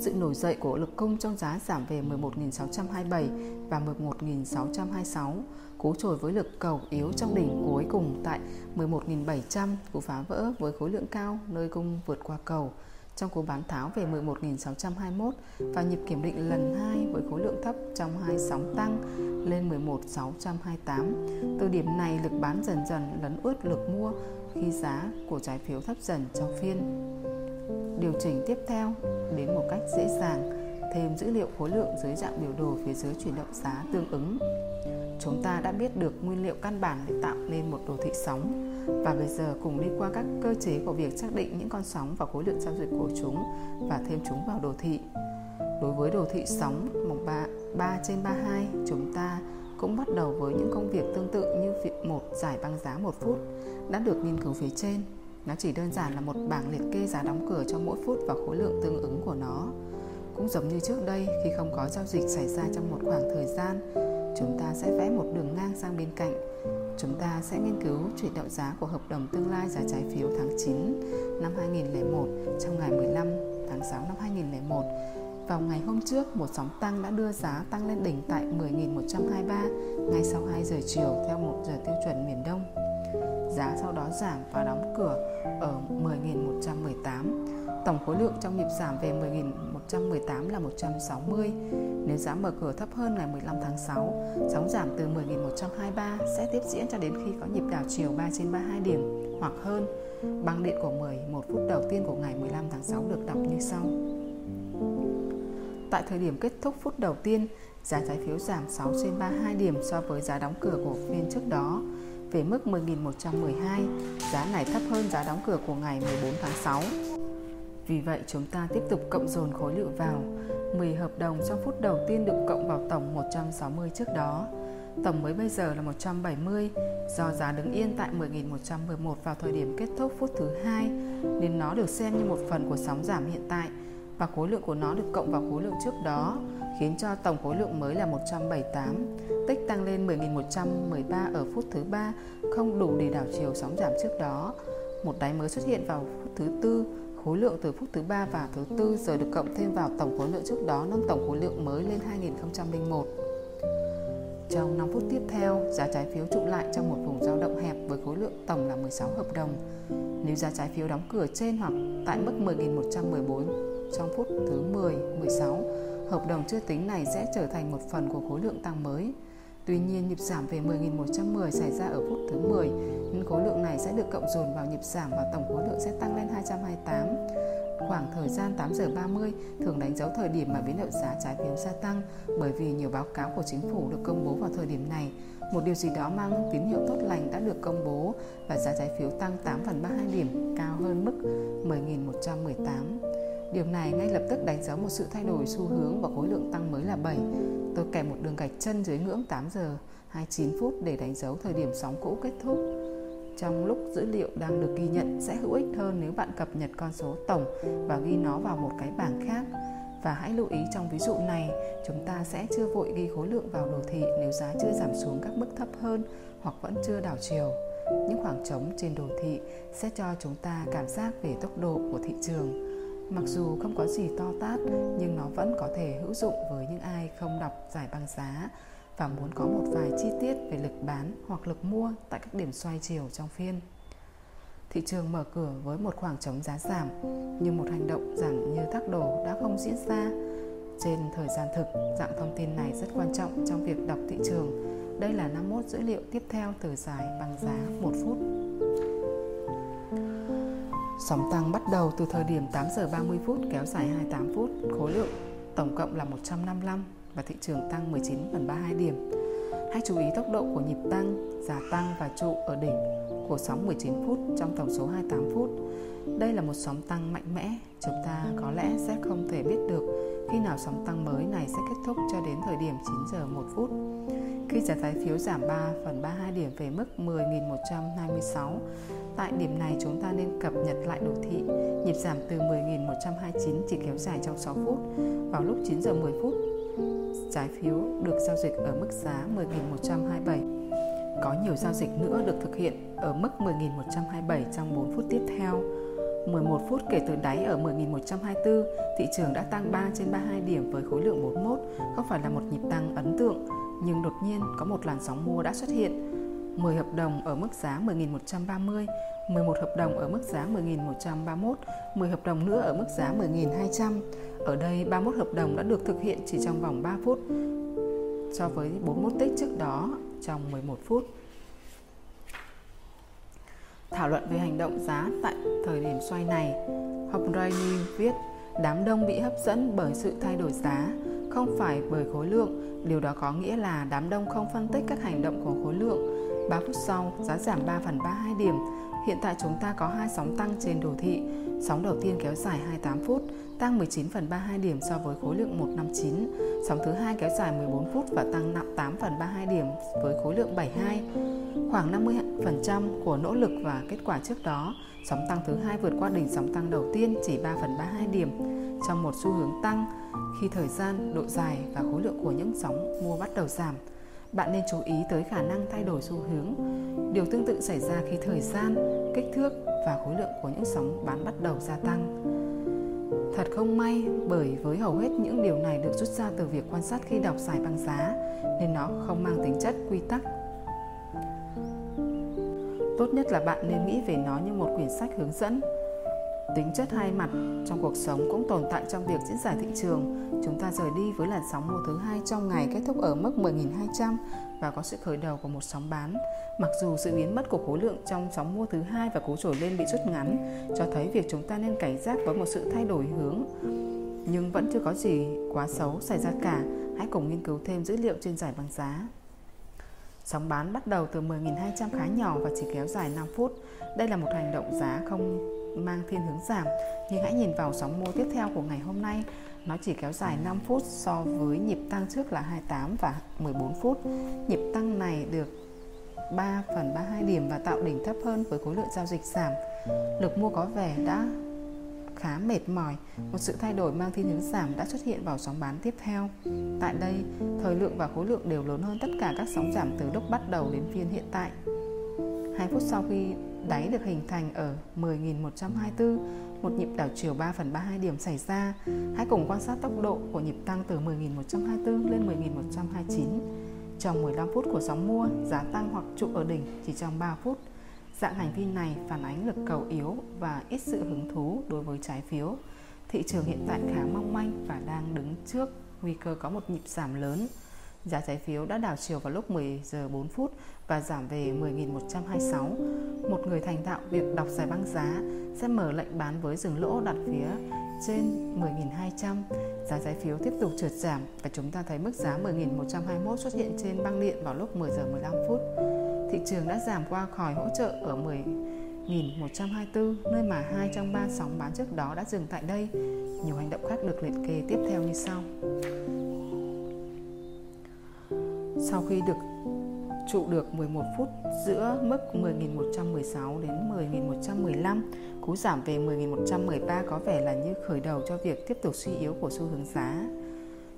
Sự nổi dậy của lực cung trong giá giảm về 11.627 và 11.626, cú trồi với lực cầu yếu trong đỉnh cuối cùng tại 11.700, cú phá vỡ với khối lượng cao nơi cung vượt qua cầu trong cú bán tháo về 11.621 và nhịp kiểm định lần 2 với khối lượng thấp trong hai sóng tăng lên 11.628. Từ điểm này, lực bán dần dần lấn ướt lực mua khi giá của trái phiếu thấp dần trong phiên. Điều chỉnh tiếp theo đến một cách dễ dàng, thêm dữ liệu khối lượng dưới dạng biểu đồ phía dưới chuyển động giá tương ứng. Chúng ta đã biết được nguyên liệu căn bản để tạo nên một đồ thị sóng, và bây giờ cùng đi qua các cơ chế của việc xác định những con sóng và khối lượng giao dịch của chúng và thêm chúng vào đồ thị. Đối với đồ thị sóng 3/32, chúng ta cũng bắt đầu với những công việc tương tự như việc một giải băng giá 1 phút đã được nghiên cứu phía trên. Nó chỉ đơn giản là một bảng liệt kê giá đóng cửa cho mỗi phút và khối lượng tương ứng của nó. Cũng giống như trước đây, khi không có giao dịch xảy ra trong một khoảng thời gian, chúng ta sẽ vẽ một đường ngang sang bên cạnh. Chúng ta sẽ nghiên cứu chuyển động giá của hợp đồng tương lai giá trái phiếu tháng 9 năm 2001 trong ngày 15 tháng 6 năm 2001. Vào ngày hôm trước, một sóng tăng đã đưa giá tăng lên đỉnh tại 10.123 ngay sau 2 giờ chiều theo 1 giờ tiêu chuẩn miền Đông. Giá sau đó giảm và đóng cửa ở 10.118. Tổng khối lượng trong nhịp giảm về 10.118 là 160. Nếu giá mở cửa thấp hơn ngày 15 tháng 6, sóng giảm từ 10.123 sẽ tiếp diễn cho đến khi có nhịp đảo chiều 3/32 điểm hoặc hơn. Băng điện của 11 phút đầu tiên của ngày 15 tháng 6 được đọc như sau. Tại thời điểm kết thúc phút đầu tiên, giá trái phiếu giảm 6/32 điểm so với giá đóng cửa của phiên trước đó, về mức 10.112. Giá này thấp hơn giá đóng cửa của ngày 14 tháng 6. Vì vậy, chúng ta tiếp tục cộng dồn khối lượng vào. 10 hợp đồng trong phút đầu tiên được cộng vào tổng 160 trước đó. Tổng mới bây giờ là 170. Do giá đứng yên tại 10.111 vào thời điểm kết thúc phút thứ 2, nên nó được xem như một phần của sóng giảm hiện tại, và khối lượng của nó được cộng vào khối lượng trước đó, khiến cho tổng khối lượng mới là 178, tích tăng lên 10.113 ở phút thứ 3, không đủ để đảo chiều sóng giảm trước đó. Một đáy mới xuất hiện vào phút thứ 4. Khối lượng từ phút thứ 3 và thứ 4 giờ được cộng thêm vào tổng khối lượng trước đó, nâng tổng khối lượng mới lên 2001. Trong 5 phút tiếp theo, giá trái phiếu trụ lại trong một vùng dao động hẹp với khối lượng tổng là 16 hợp đồng. Nếu giá trái phiếu đóng cửa trên hoặc tại mức 10.114 trong phút thứ 10, 16, hợp đồng chưa tính này sẽ trở thành một phần của khối lượng tăng mới. Tuy nhiên, nhịp giảm về 10.110 xảy ra ở phút thứ 10, nên khối lượng này sẽ được cộng dồn vào nhịp giảm và tổng khối lượng sẽ tăng lên 228. Khoảng thời gian 8:30 thường đánh dấu thời điểm mà biến động giá trái phiếu gia tăng, bởi vì nhiều báo cáo của chính phủ được công bố vào thời điểm này. Một điều gì đó mang tín hiệu tốt lành đã được công bố và giá trái phiếu tăng 8/32 điểm, cao hơn mức 10.118. Điều này ngay lập tức đánh dấu một sự thay đổi xu hướng và khối lượng tăng mới là 7. Tôi kẻ một đường gạch chân dưới ngưỡng 8:29 để đánh dấu thời điểm sóng cũ kết thúc. Trong lúc dữ liệu đang được ghi nhận sẽ hữu ích hơn nếu bạn cập nhật con số tổng và ghi nó vào một cái bảng khác. Và hãy lưu ý trong ví dụ này, chúng ta sẽ chưa vội ghi khối lượng vào đồ thị nếu giá chưa giảm xuống các mức thấp hơn hoặc vẫn chưa đảo chiều. Những khoảng trống trên đồ thị sẽ cho chúng ta cảm giác về tốc độ của thị trường. Mặc dù không có gì to tát, nhưng nó vẫn có thể hữu dụng với những ai không đọc giải băng giá và muốn có một vài chi tiết về lực bán hoặc lực mua tại các điểm xoay chiều trong phiên. Thị trường mở cửa với một khoảng trống giá giảm, nhưng một hành động giảm như thác đổ đã không diễn ra. Trên thời gian thực, dạng thông tin này rất quan trọng trong việc đọc thị trường. Đây là 51 dữ liệu tiếp theo từ giải băng giá 1 phút. Sóng tăng bắt đầu từ thời điểm 8:30 kéo dài 28 phút, khối lượng tổng cộng là 155 và thị trường tăng 19/32 điểm. Hãy chú ý tốc độ của nhịp tăng, giá tăng và trụ ở đỉnh của sóng 19 phút trong tổng số 28 phút. Đây là một sóng tăng mạnh mẽ, chúng ta có lẽ sẽ không thể biết được khi nào sóng tăng mới này sẽ kết thúc cho đến thời điểm 9:01. Khi giá trái phiếu giảm 3/32 điểm về mức 10.126, tại điểm này chúng ta nên cập nhật lại đồ thị. Nhịp giảm từ 10.129 chỉ kéo dài trong 6 phút. Vào lúc 9:10, trái phiếu được giao dịch ở mức giá 10.127. Có nhiều giao dịch nữa được thực hiện ở mức 10.127 trong 4 phút tiếp theo. 11 phút kể từ đáy ở 10.124, thị trường đã tăng 3/32 điểm với khối lượng 41, không phải là một nhịp tăng ấn tượng, nhưng đột nhiên có một làn sóng mua đã xuất hiện. 10 hợp đồng ở mức giá 10.130, 11 hợp đồng ở mức giá 10.131, 10 hợp đồng nữa ở mức giá 10.200. Ở đây 31 hợp đồng đã được thực hiện chỉ trong vòng 3 phút so với 41 tích trước đó trong 11 phút. Thảo luận về hành động giá tại thời điểm xoay này, Hobraini viết: đám đông bị hấp dẫn bởi sự thay đổi giá, không phải bởi khối lượng. Điều đó có nghĩa là đám đông không phân tích các hành động của khối lượng. 3 phút sau, giá giảm 3/32 điểm. Hiện tại chúng ta có hai sóng tăng trên đồ thị. Sóng đầu tiên kéo dài 28 phút, tăng 19/32 điểm so với khối lượng 159. Sóng thứ hai kéo dài 14 phút và tăng 8/32 điểm với khối lượng 72. Khoảng 50% của nỗ lực và kết quả trước đó, sóng tăng thứ hai vượt qua đỉnh sóng tăng đầu tiên chỉ 3/32 điểm trong một xu hướng tăng. Khi thời gian, độ dài và khối lượng của những sóng mua bắt đầu giảm, bạn nên chú ý tới khả năng thay đổi xu hướng. Điều tương tự xảy ra khi thời gian, kích thước và khối lượng của những sóng bán bắt đầu gia tăng. Thật không may, bởi với hầu hết những điều này được rút ra từ việc quan sát khi đọc giải băng giá, nên nó không mang tính chất quy tắc. Tốt nhất là bạn nên nghĩ về nó như một quyển sách hướng dẫn. Tính chất hai mặt trong cuộc sống cũng tồn tại trong việc diễn giải thị trường. Chúng ta rời đi với làn sóng mua thứ hai trong ngày kết thúc ở mức 10.200 và có sự khởi đầu của một sóng bán. Mặc dù sự biến mất của khối lượng trong sóng mua thứ hai và cú trồi lên bị rút ngắn cho thấy việc chúng ta nên cảnh giác với một sự thay đổi hướng, nhưng vẫn chưa có gì quá xấu xảy ra cả. Hãy cùng nghiên cứu thêm dữ liệu trên giải băng giá. Sóng bán bắt đầu từ 10.200 khá nhỏ và chỉ kéo dài 5 phút. Đây là một hành động giá không mang thiên hướng giảm, nhưng hãy nhìn vào sóng mua tiếp theo của ngày hôm nay. Nó chỉ kéo dài 5 phút so với nhịp tăng trước là 28 và 14 phút. Nhịp tăng này được 3/32 điểm và tạo đỉnh thấp hơn với khối lượng giao dịch giảm. Lực mua có vẻ đã khá mệt mỏi. Một sự thay đổi mang thiên hướng giảm đã xuất hiện vào sóng bán tiếp theo. Tại đây, thời lượng và khối lượng đều lớn hơn tất cả các sóng giảm từ lúc bắt đầu đến phiên hiện tại. 2 phút sau khi đáy được hình thành ở 10.124, một nhịp đảo chiều 3/32 điểm xảy ra. Hãy cùng quan sát tốc độ của nhịp tăng từ 10.124 lên 10.129. Trong 15 phút của sóng mua, giá tăng hoặc trụ ở đỉnh chỉ trong 3 phút. Dạng hành vi này phản ánh lực cầu yếu và ít sự hứng thú đối với trái phiếu. Thị trường hiện tại khá mong manh và đang đứng trước nguy cơ có một nhịp giảm lớn. Giá trái phiếu đã đảo chiều vào lúc 10:04 và giảm về 10.126. Một người thành thạo việc đọc giải băng giá sẽ mở lệnh bán với dừng lỗ đặt phía trên 10.200. Giá trái phiếu tiếp tục trượt giảm và chúng ta thấy mức giá 10.121 xuất hiện trên băng điện vào lúc 10:15. Thị trường đã giảm qua khỏi hỗ trợ ở 10.124, nơi mà 2 trong 3 sóng bán trước đó đã dừng tại đây. Nhiều hành động khác được liệt kê tiếp theo như sau. Sau khi được trụ được 11 phút giữa mức 10.116 đến 10.115, cú giảm về 10.113 có vẻ là như khởi đầu cho việc tiếp tục suy yếu của xu hướng giá.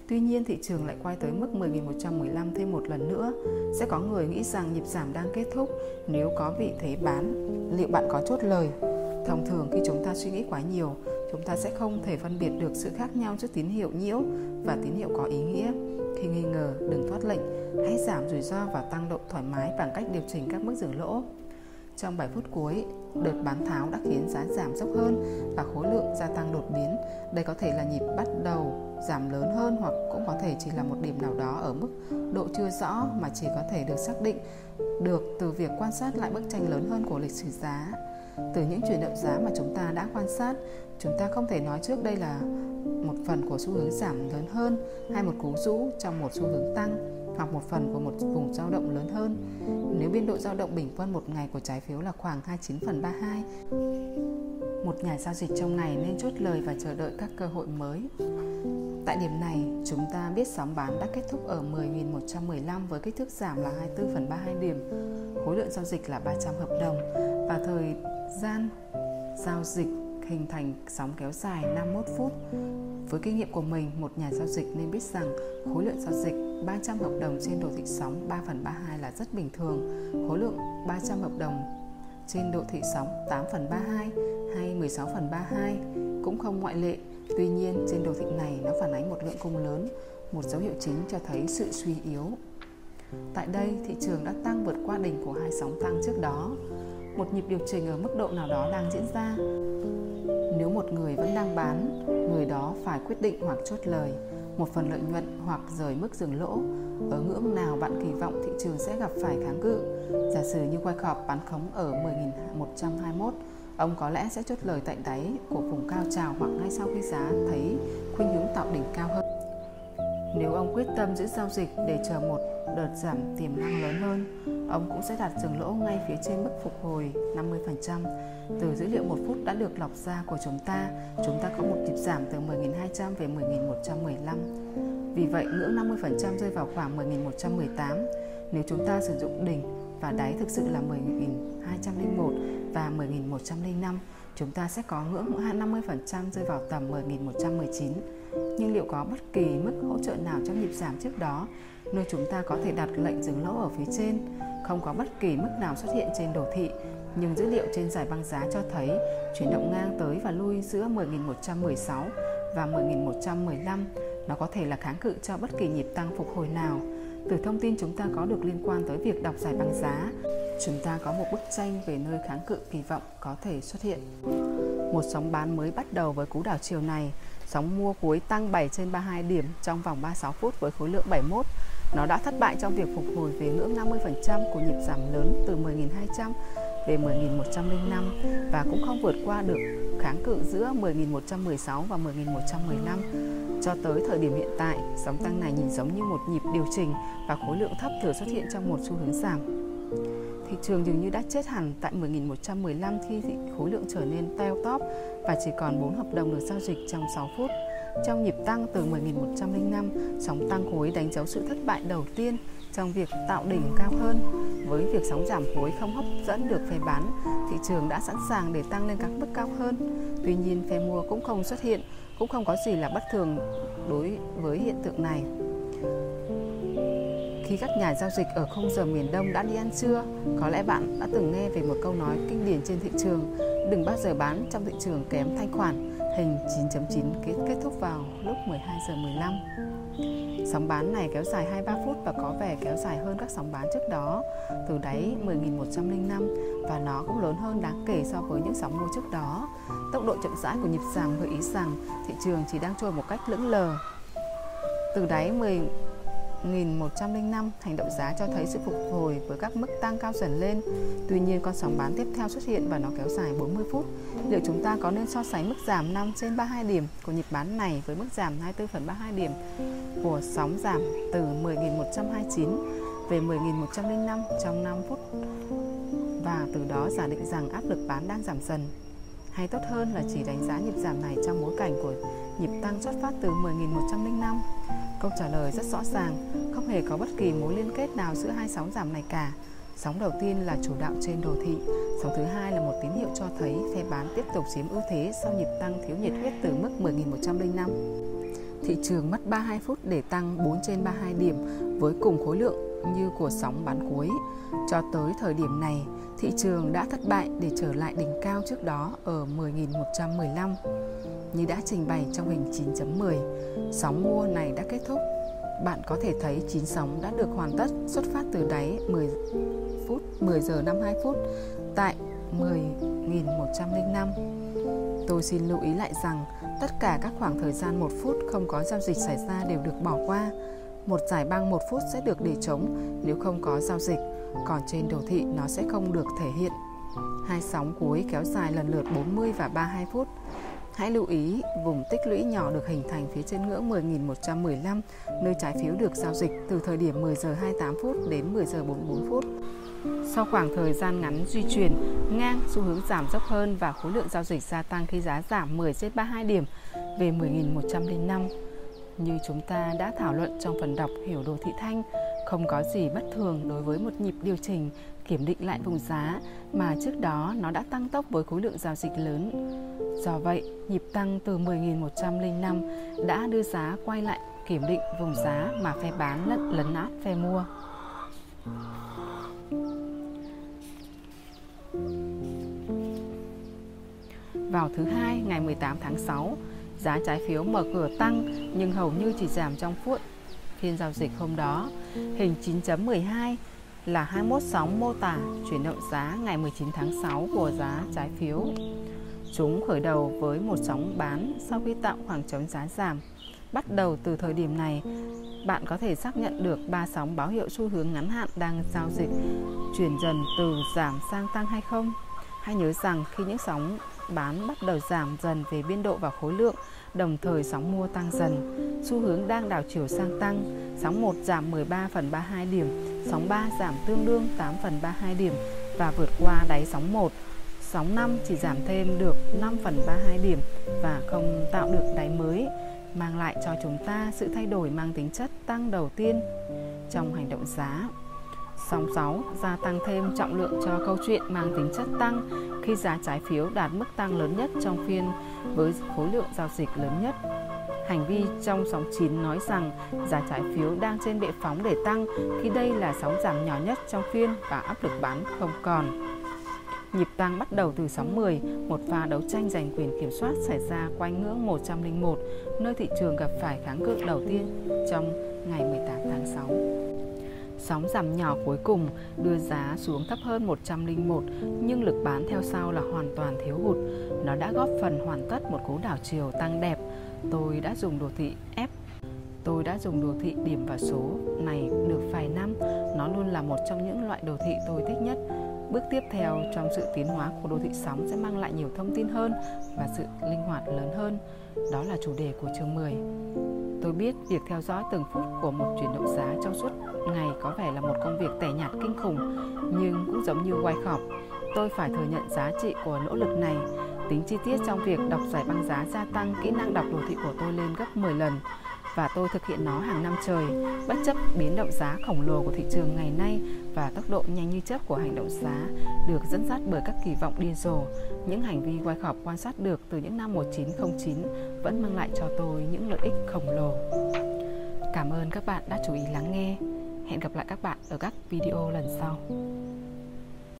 Tuy nhiên, thị trường lại quay tới mức 10.115 thêm một lần nữa. Sẽ có người nghĩ rằng nhịp giảm đang kết thúc. Nếu có vị thế bán, liệu bạn có chốt lời? Thông thường khi chúng ta suy nghĩ quá nhiều, chúng ta sẽ không thể phân biệt được sự khác nhau giữa tín hiệu nhiễu và tín hiệu có ý nghĩa. Khi nghi ngờ, đừng thoát lệnh, hãy giảm rủi ro và tăng độ thoải mái bằng cách điều chỉnh các mức dừng lỗ. Trong 7 phút cuối, đợt bán tháo đã khiến giá giảm dốc hơn và khối lượng gia tăng đột biến. Đây có thể là nhịp bắt đầu giảm lớn hơn hoặc cũng có thể chỉ là một điểm nào đó ở mức độ chưa rõ mà chỉ có thể được xác định được từ việc quan sát lại bức tranh lớn hơn của lịch sử giá. Từ những chuyển động giá mà chúng ta đã quan sát, chúng ta không thể nói trước đây là một phần của xu hướng giảm lớn hơn hay một cú rũ trong một xu hướng tăng hoặc một phần của một vùng dao động lớn hơn. Nếu biên độ dao động bình quân một ngày của trái phiếu là khoảng 29/32, một nhà giao dịch trong ngày nên chốt lời và chờ đợi các cơ hội mới. Tại điểm này, chúng ta biết sóng bán đã kết thúc ở 10.115 với kích thước giảm là 24/32 điểm, khối lượng giao dịch là 300 hợp đồng và thời gian giao dịch hình thành sóng kéo dài 51 phút. Với kinh nghiệm của mình, một nhà giao dịch nên biết rằng khối lượng giao dịch 300 hợp đồng trên đồ thị sóng 3/32 là rất bình thường. Khối lượng 300 hợp đồng trên độ thị sóng 8/32 hay 16/32 cũng không ngoại lệ. Tuy nhiên, trên đồ thị này nó phản ánh một lượng cung lớn, một dấu hiệu chính cho thấy sự suy yếu. Tại đây, thị trường đã tăng vượt qua đỉnh của hai sóng tăng trước đó. Một nhịp điều chỉnh ở mức độ nào đó đang diễn ra. Nếu một người vẫn đang bán, người đó phải quyết định hoặc chốt lời, một phần lợi nhuận hoặc rời mức dừng lỗ. Ở ngưỡng nào bạn kỳ vọng thị trường sẽ gặp phải kháng cự? Giả sử như Wyckoff bán khống ở 10.121, ông có lẽ sẽ chốt lời tại đáy của vùng cao trào hoặc ngay sau khi giá thấy khuynh hướng tạo đỉnh cao hơn. Nếu ông quyết tâm giữ giao dịch để chờ một đợt giảm tiềm năng lớn hơn, ông cũng sẽ đặt dừng lỗ ngay phía trên mức phục hồi 50%. Từ dữ liệu 1 phút đã được lọc ra của chúng ta có một nhịp giảm từ 10.200 về 10.115. Vì vậy, ngưỡng 50% rơi vào khoảng 10.118. Nếu chúng ta sử dụng đỉnh và đáy thực sự là 10.201 và 10.105, chúng ta sẽ có ngưỡng 50% rơi vào tầm 10.119. Nhưng liệu có bất kỳ mức hỗ trợ nào trong nhịp giảm trước đó, nơi chúng ta có thể đặt lệnh dừng lỗ ở phía trên? Không có bất kỳ mức nào xuất hiện trên đồ thị, nhưng dữ liệu trên giải băng giá cho thấy chuyển động ngang tới và lui giữa 10.116 và 10.115. Nó có thể là kháng cự cho bất kỳ nhịp tăng phục hồi nào. Từ thông tin chúng ta có được liên quan tới việc đọc giải băng giá, chúng ta có một bức tranh về nơi kháng cự kỳ vọng có thể xuất hiện. Một sóng bán mới bắt đầu với cú đảo chiều này. Sóng mua cuối tăng 7/32 điểm trong vòng 36 phút với khối lượng 71. Nó đã thất bại trong việc phục hồi về ngưỡng 50% của nhịp giảm lớn từ 10.200 về 10.105 và cũng không vượt qua được kháng cự giữa 10.116 và 10.115. Cho tới thời điểm hiện tại, sóng tăng này nhìn giống như một nhịp điều chỉnh và khối lượng thấp thừa xuất hiện trong một xu hướng giảm. Thị trường dường như đã chết hẳn tại 10.115 khi khối lượng trở nên teo tóp và chỉ còn 4 hợp đồng được giao dịch trong 6 phút. Trong nhịp tăng từ 10.105, sóng tăng khối đánh dấu sự thất bại đầu tiên trong việc tạo đỉnh cao hơn. Với việc sóng giảm khối không hấp dẫn được phe bán, thị trường đã sẵn sàng để tăng lên các mức cao hơn. Tuy nhiên, phe mua cũng không xuất hiện, cũng không có gì là bất thường đối với hiện tượng này. Khi các nhà giao dịch ở khung giờ miền Đông đã đi ăn trưa, có lẽ bạn đã từng nghe về một câu nói kinh điển trên thị trường: đừng bao giờ bán trong thị trường kém thanh khoản. Hình 9.9 kết thúc vào lúc 12:15. Sóng bán này kéo dài 23 phút và có vẻ kéo dài hơn các sóng bán trước đó, từ đáy 10.105, và nó cũng lớn hơn đáng kể so với những sóng mua trước đó. Tốc độ chậm rãi của nhịp giảm gợi ý rằng thị trường chỉ đang trôi một cách lững lờ. Từ đáy 10 1105, hành động giá cho thấy sự phục hồi với các mức tăng cao dần lên. Tuy nhiên, con sóng bán tiếp theo xuất hiện và nó kéo dài 40 phút. Liệu chúng ta có nên so sánh mức giảm 5/32 điểm của nhịp bán này với mức giảm 24/32 điểm của sóng giảm từ 10.129 về 10.105 trong 5 phút? Và từ đó giả định rằng áp lực bán đang giảm dần. Hay tốt hơn là chỉ đánh giá nhịp giảm này trong bối cảnh của nhịp tăng xuất phát từ 10.105? Câu trả lời rất rõ ràng, không hề có bất kỳ mối liên kết nào giữa hai sóng giảm này cả. Sóng đầu tiên là chủ đạo trên đồ thị, sóng thứ hai là một tín hiệu cho thấy phe bán tiếp tục chiếm ưu thế sau nhịp tăng thiếu nhiệt huyết từ mức 10.105. Thị trường mất 32 phút để tăng 4/32 điểm với cùng khối lượng như của sóng bán cuối. Cho tới thời điểm này, thị trường đã thất bại để trở lại đỉnh cao trước đó ở 10.115. Như đã trình bày trong hình 9.10, sóng mua này đã kết thúc. Bạn có thể thấy 9 sóng đã được hoàn tất, xuất phát từ đáy 10 giờ 52 phút tại 10.105. Tôi xin lưu ý lại rằng tất cả các khoảng thời gian 1 phút không có giao dịch xảy ra đều được bỏ qua. Một giải băng 1 phút sẽ được để trống nếu không có giao dịch, còn trên đồ thị nó sẽ không được thể hiện. Hai sóng cuối kéo dài lần lượt 40 và 32 phút. Hãy lưu ý vùng tích lũy nhỏ được hình thành phía trên ngưỡng 10.115, nơi trái phiếu được giao dịch từ thời điểm 10 giờ 28 phút đến 10 giờ 44 phút. Sau khoảng thời gian ngắn duy chuyển ngang, xu hướng giảm dốc hơn và khối lượng giao dịch gia tăng khi giá giảm 10/32 điểm về 10.105. Như chúng ta đã thảo luận trong phần đọc hiểu đồ thị Thanh, không có gì bất thường đối với một nhịp điều chỉnh kiểm định lại vùng giá mà trước đó nó đã tăng tốc với khối lượng giao dịch lớn. Do vậy, nhịp tăng từ 10.105 đã đưa giá quay lại kiểm định vùng giá mà phe bán lấn át phe mua. Vào thứ Hai, ngày 18 tháng 6, giá trái phiếu mở cửa tăng nhưng hầu như chỉ giảm trong phiên giao dịch hôm đó. Hình 9.12 là 21 sóng mô tả chuyển động giá ngày 19 tháng 6 của giá trái phiếu. Chúng khởi đầu với một sóng bán sau khi tạo khoảng trống giá giảm. Bắt đầu từ thời điểm này, bạn có thể xác nhận được 3 sóng báo hiệu xu hướng ngắn hạn đang giao dịch chuyển dần từ giảm sang tăng hay không. Hãy nhớ rằng khi những sóng bán bắt đầu giảm dần về biên độ và khối lượng, đồng thời sóng mua tăng dần, xu hướng đang đảo chiều sang tăng. Sóng 1 giảm 13/32 điểm, sóng 3 giảm tương đương 8/32 điểm và vượt qua đáy sóng 1. Sóng 5 chỉ giảm thêm được 5/32 điểm và không tạo được đáy mới, mang lại cho chúng ta sự thay đổi mang tính chất tăng đầu tiên trong hành động giá. Sóng 6 gia tăng thêm trọng lượng cho câu chuyện mang tính chất tăng khi giá trái phiếu đạt mức tăng lớn nhất trong phiên với khối lượng giao dịch lớn nhất. Hành vi trong sóng 9 nói rằng giá trái phiếu đang trên bệ phóng để tăng khi đây là sóng giảm nhỏ nhất trong phiên và áp lực bán không còn. Nhịp tăng bắt đầu từ sóng 10, một pha đấu tranh giành quyền kiểm soát xảy ra quanh ngưỡng 101, nơi thị trường gặp phải kháng cự đầu tiên trong ngày 18 tháng 6. Sóng giảm nhỏ cuối cùng đưa giá xuống thấp hơn 101, nhưng lực bán theo sau là hoàn toàn thiếu hụt. Nó đã góp phần hoàn tất một cú đảo chiều tăng đẹp. Tôi đã dùng đồ thị điểm và số này được vài năm. Nó luôn là một trong những loại đồ thị tôi thích nhất. Bước tiếp theo trong sự tiến hóa của đồ thị sóng sẽ mang lại nhiều thông tin hơn và sự linh hoạt lớn hơn. Đó là chủ đề của chương 10. Tôi biết việc theo dõi từng phút của một chuyển động giá trong suốt ngày có vẻ là một công việc tẻ nhạt kinh khủng, nhưng cũng giống như Wyckoff, tôi phải thừa nhận giá trị của nỗ lực này. Tính chi tiết trong việc đọc giải băng giá gia tăng kỹ năng đọc đồ thị của tôi lên gấp 10 lần và tôi thực hiện nó hàng năm trời, bất chấp biến động giá khổng lồ của thị trường ngày nay và tốc độ nhanh như chớp của hành động giá được dẫn dắt bởi các kỳ vọng điên rồ. Những hành vi Wyckoff quan sát được từ những năm 1909 vẫn mang lại cho tôi những lợi ích khổng lồ. Cảm ơn các bạn đã chú ý lắng nghe. Hẹn gặp lại các bạn ở các video lần sau.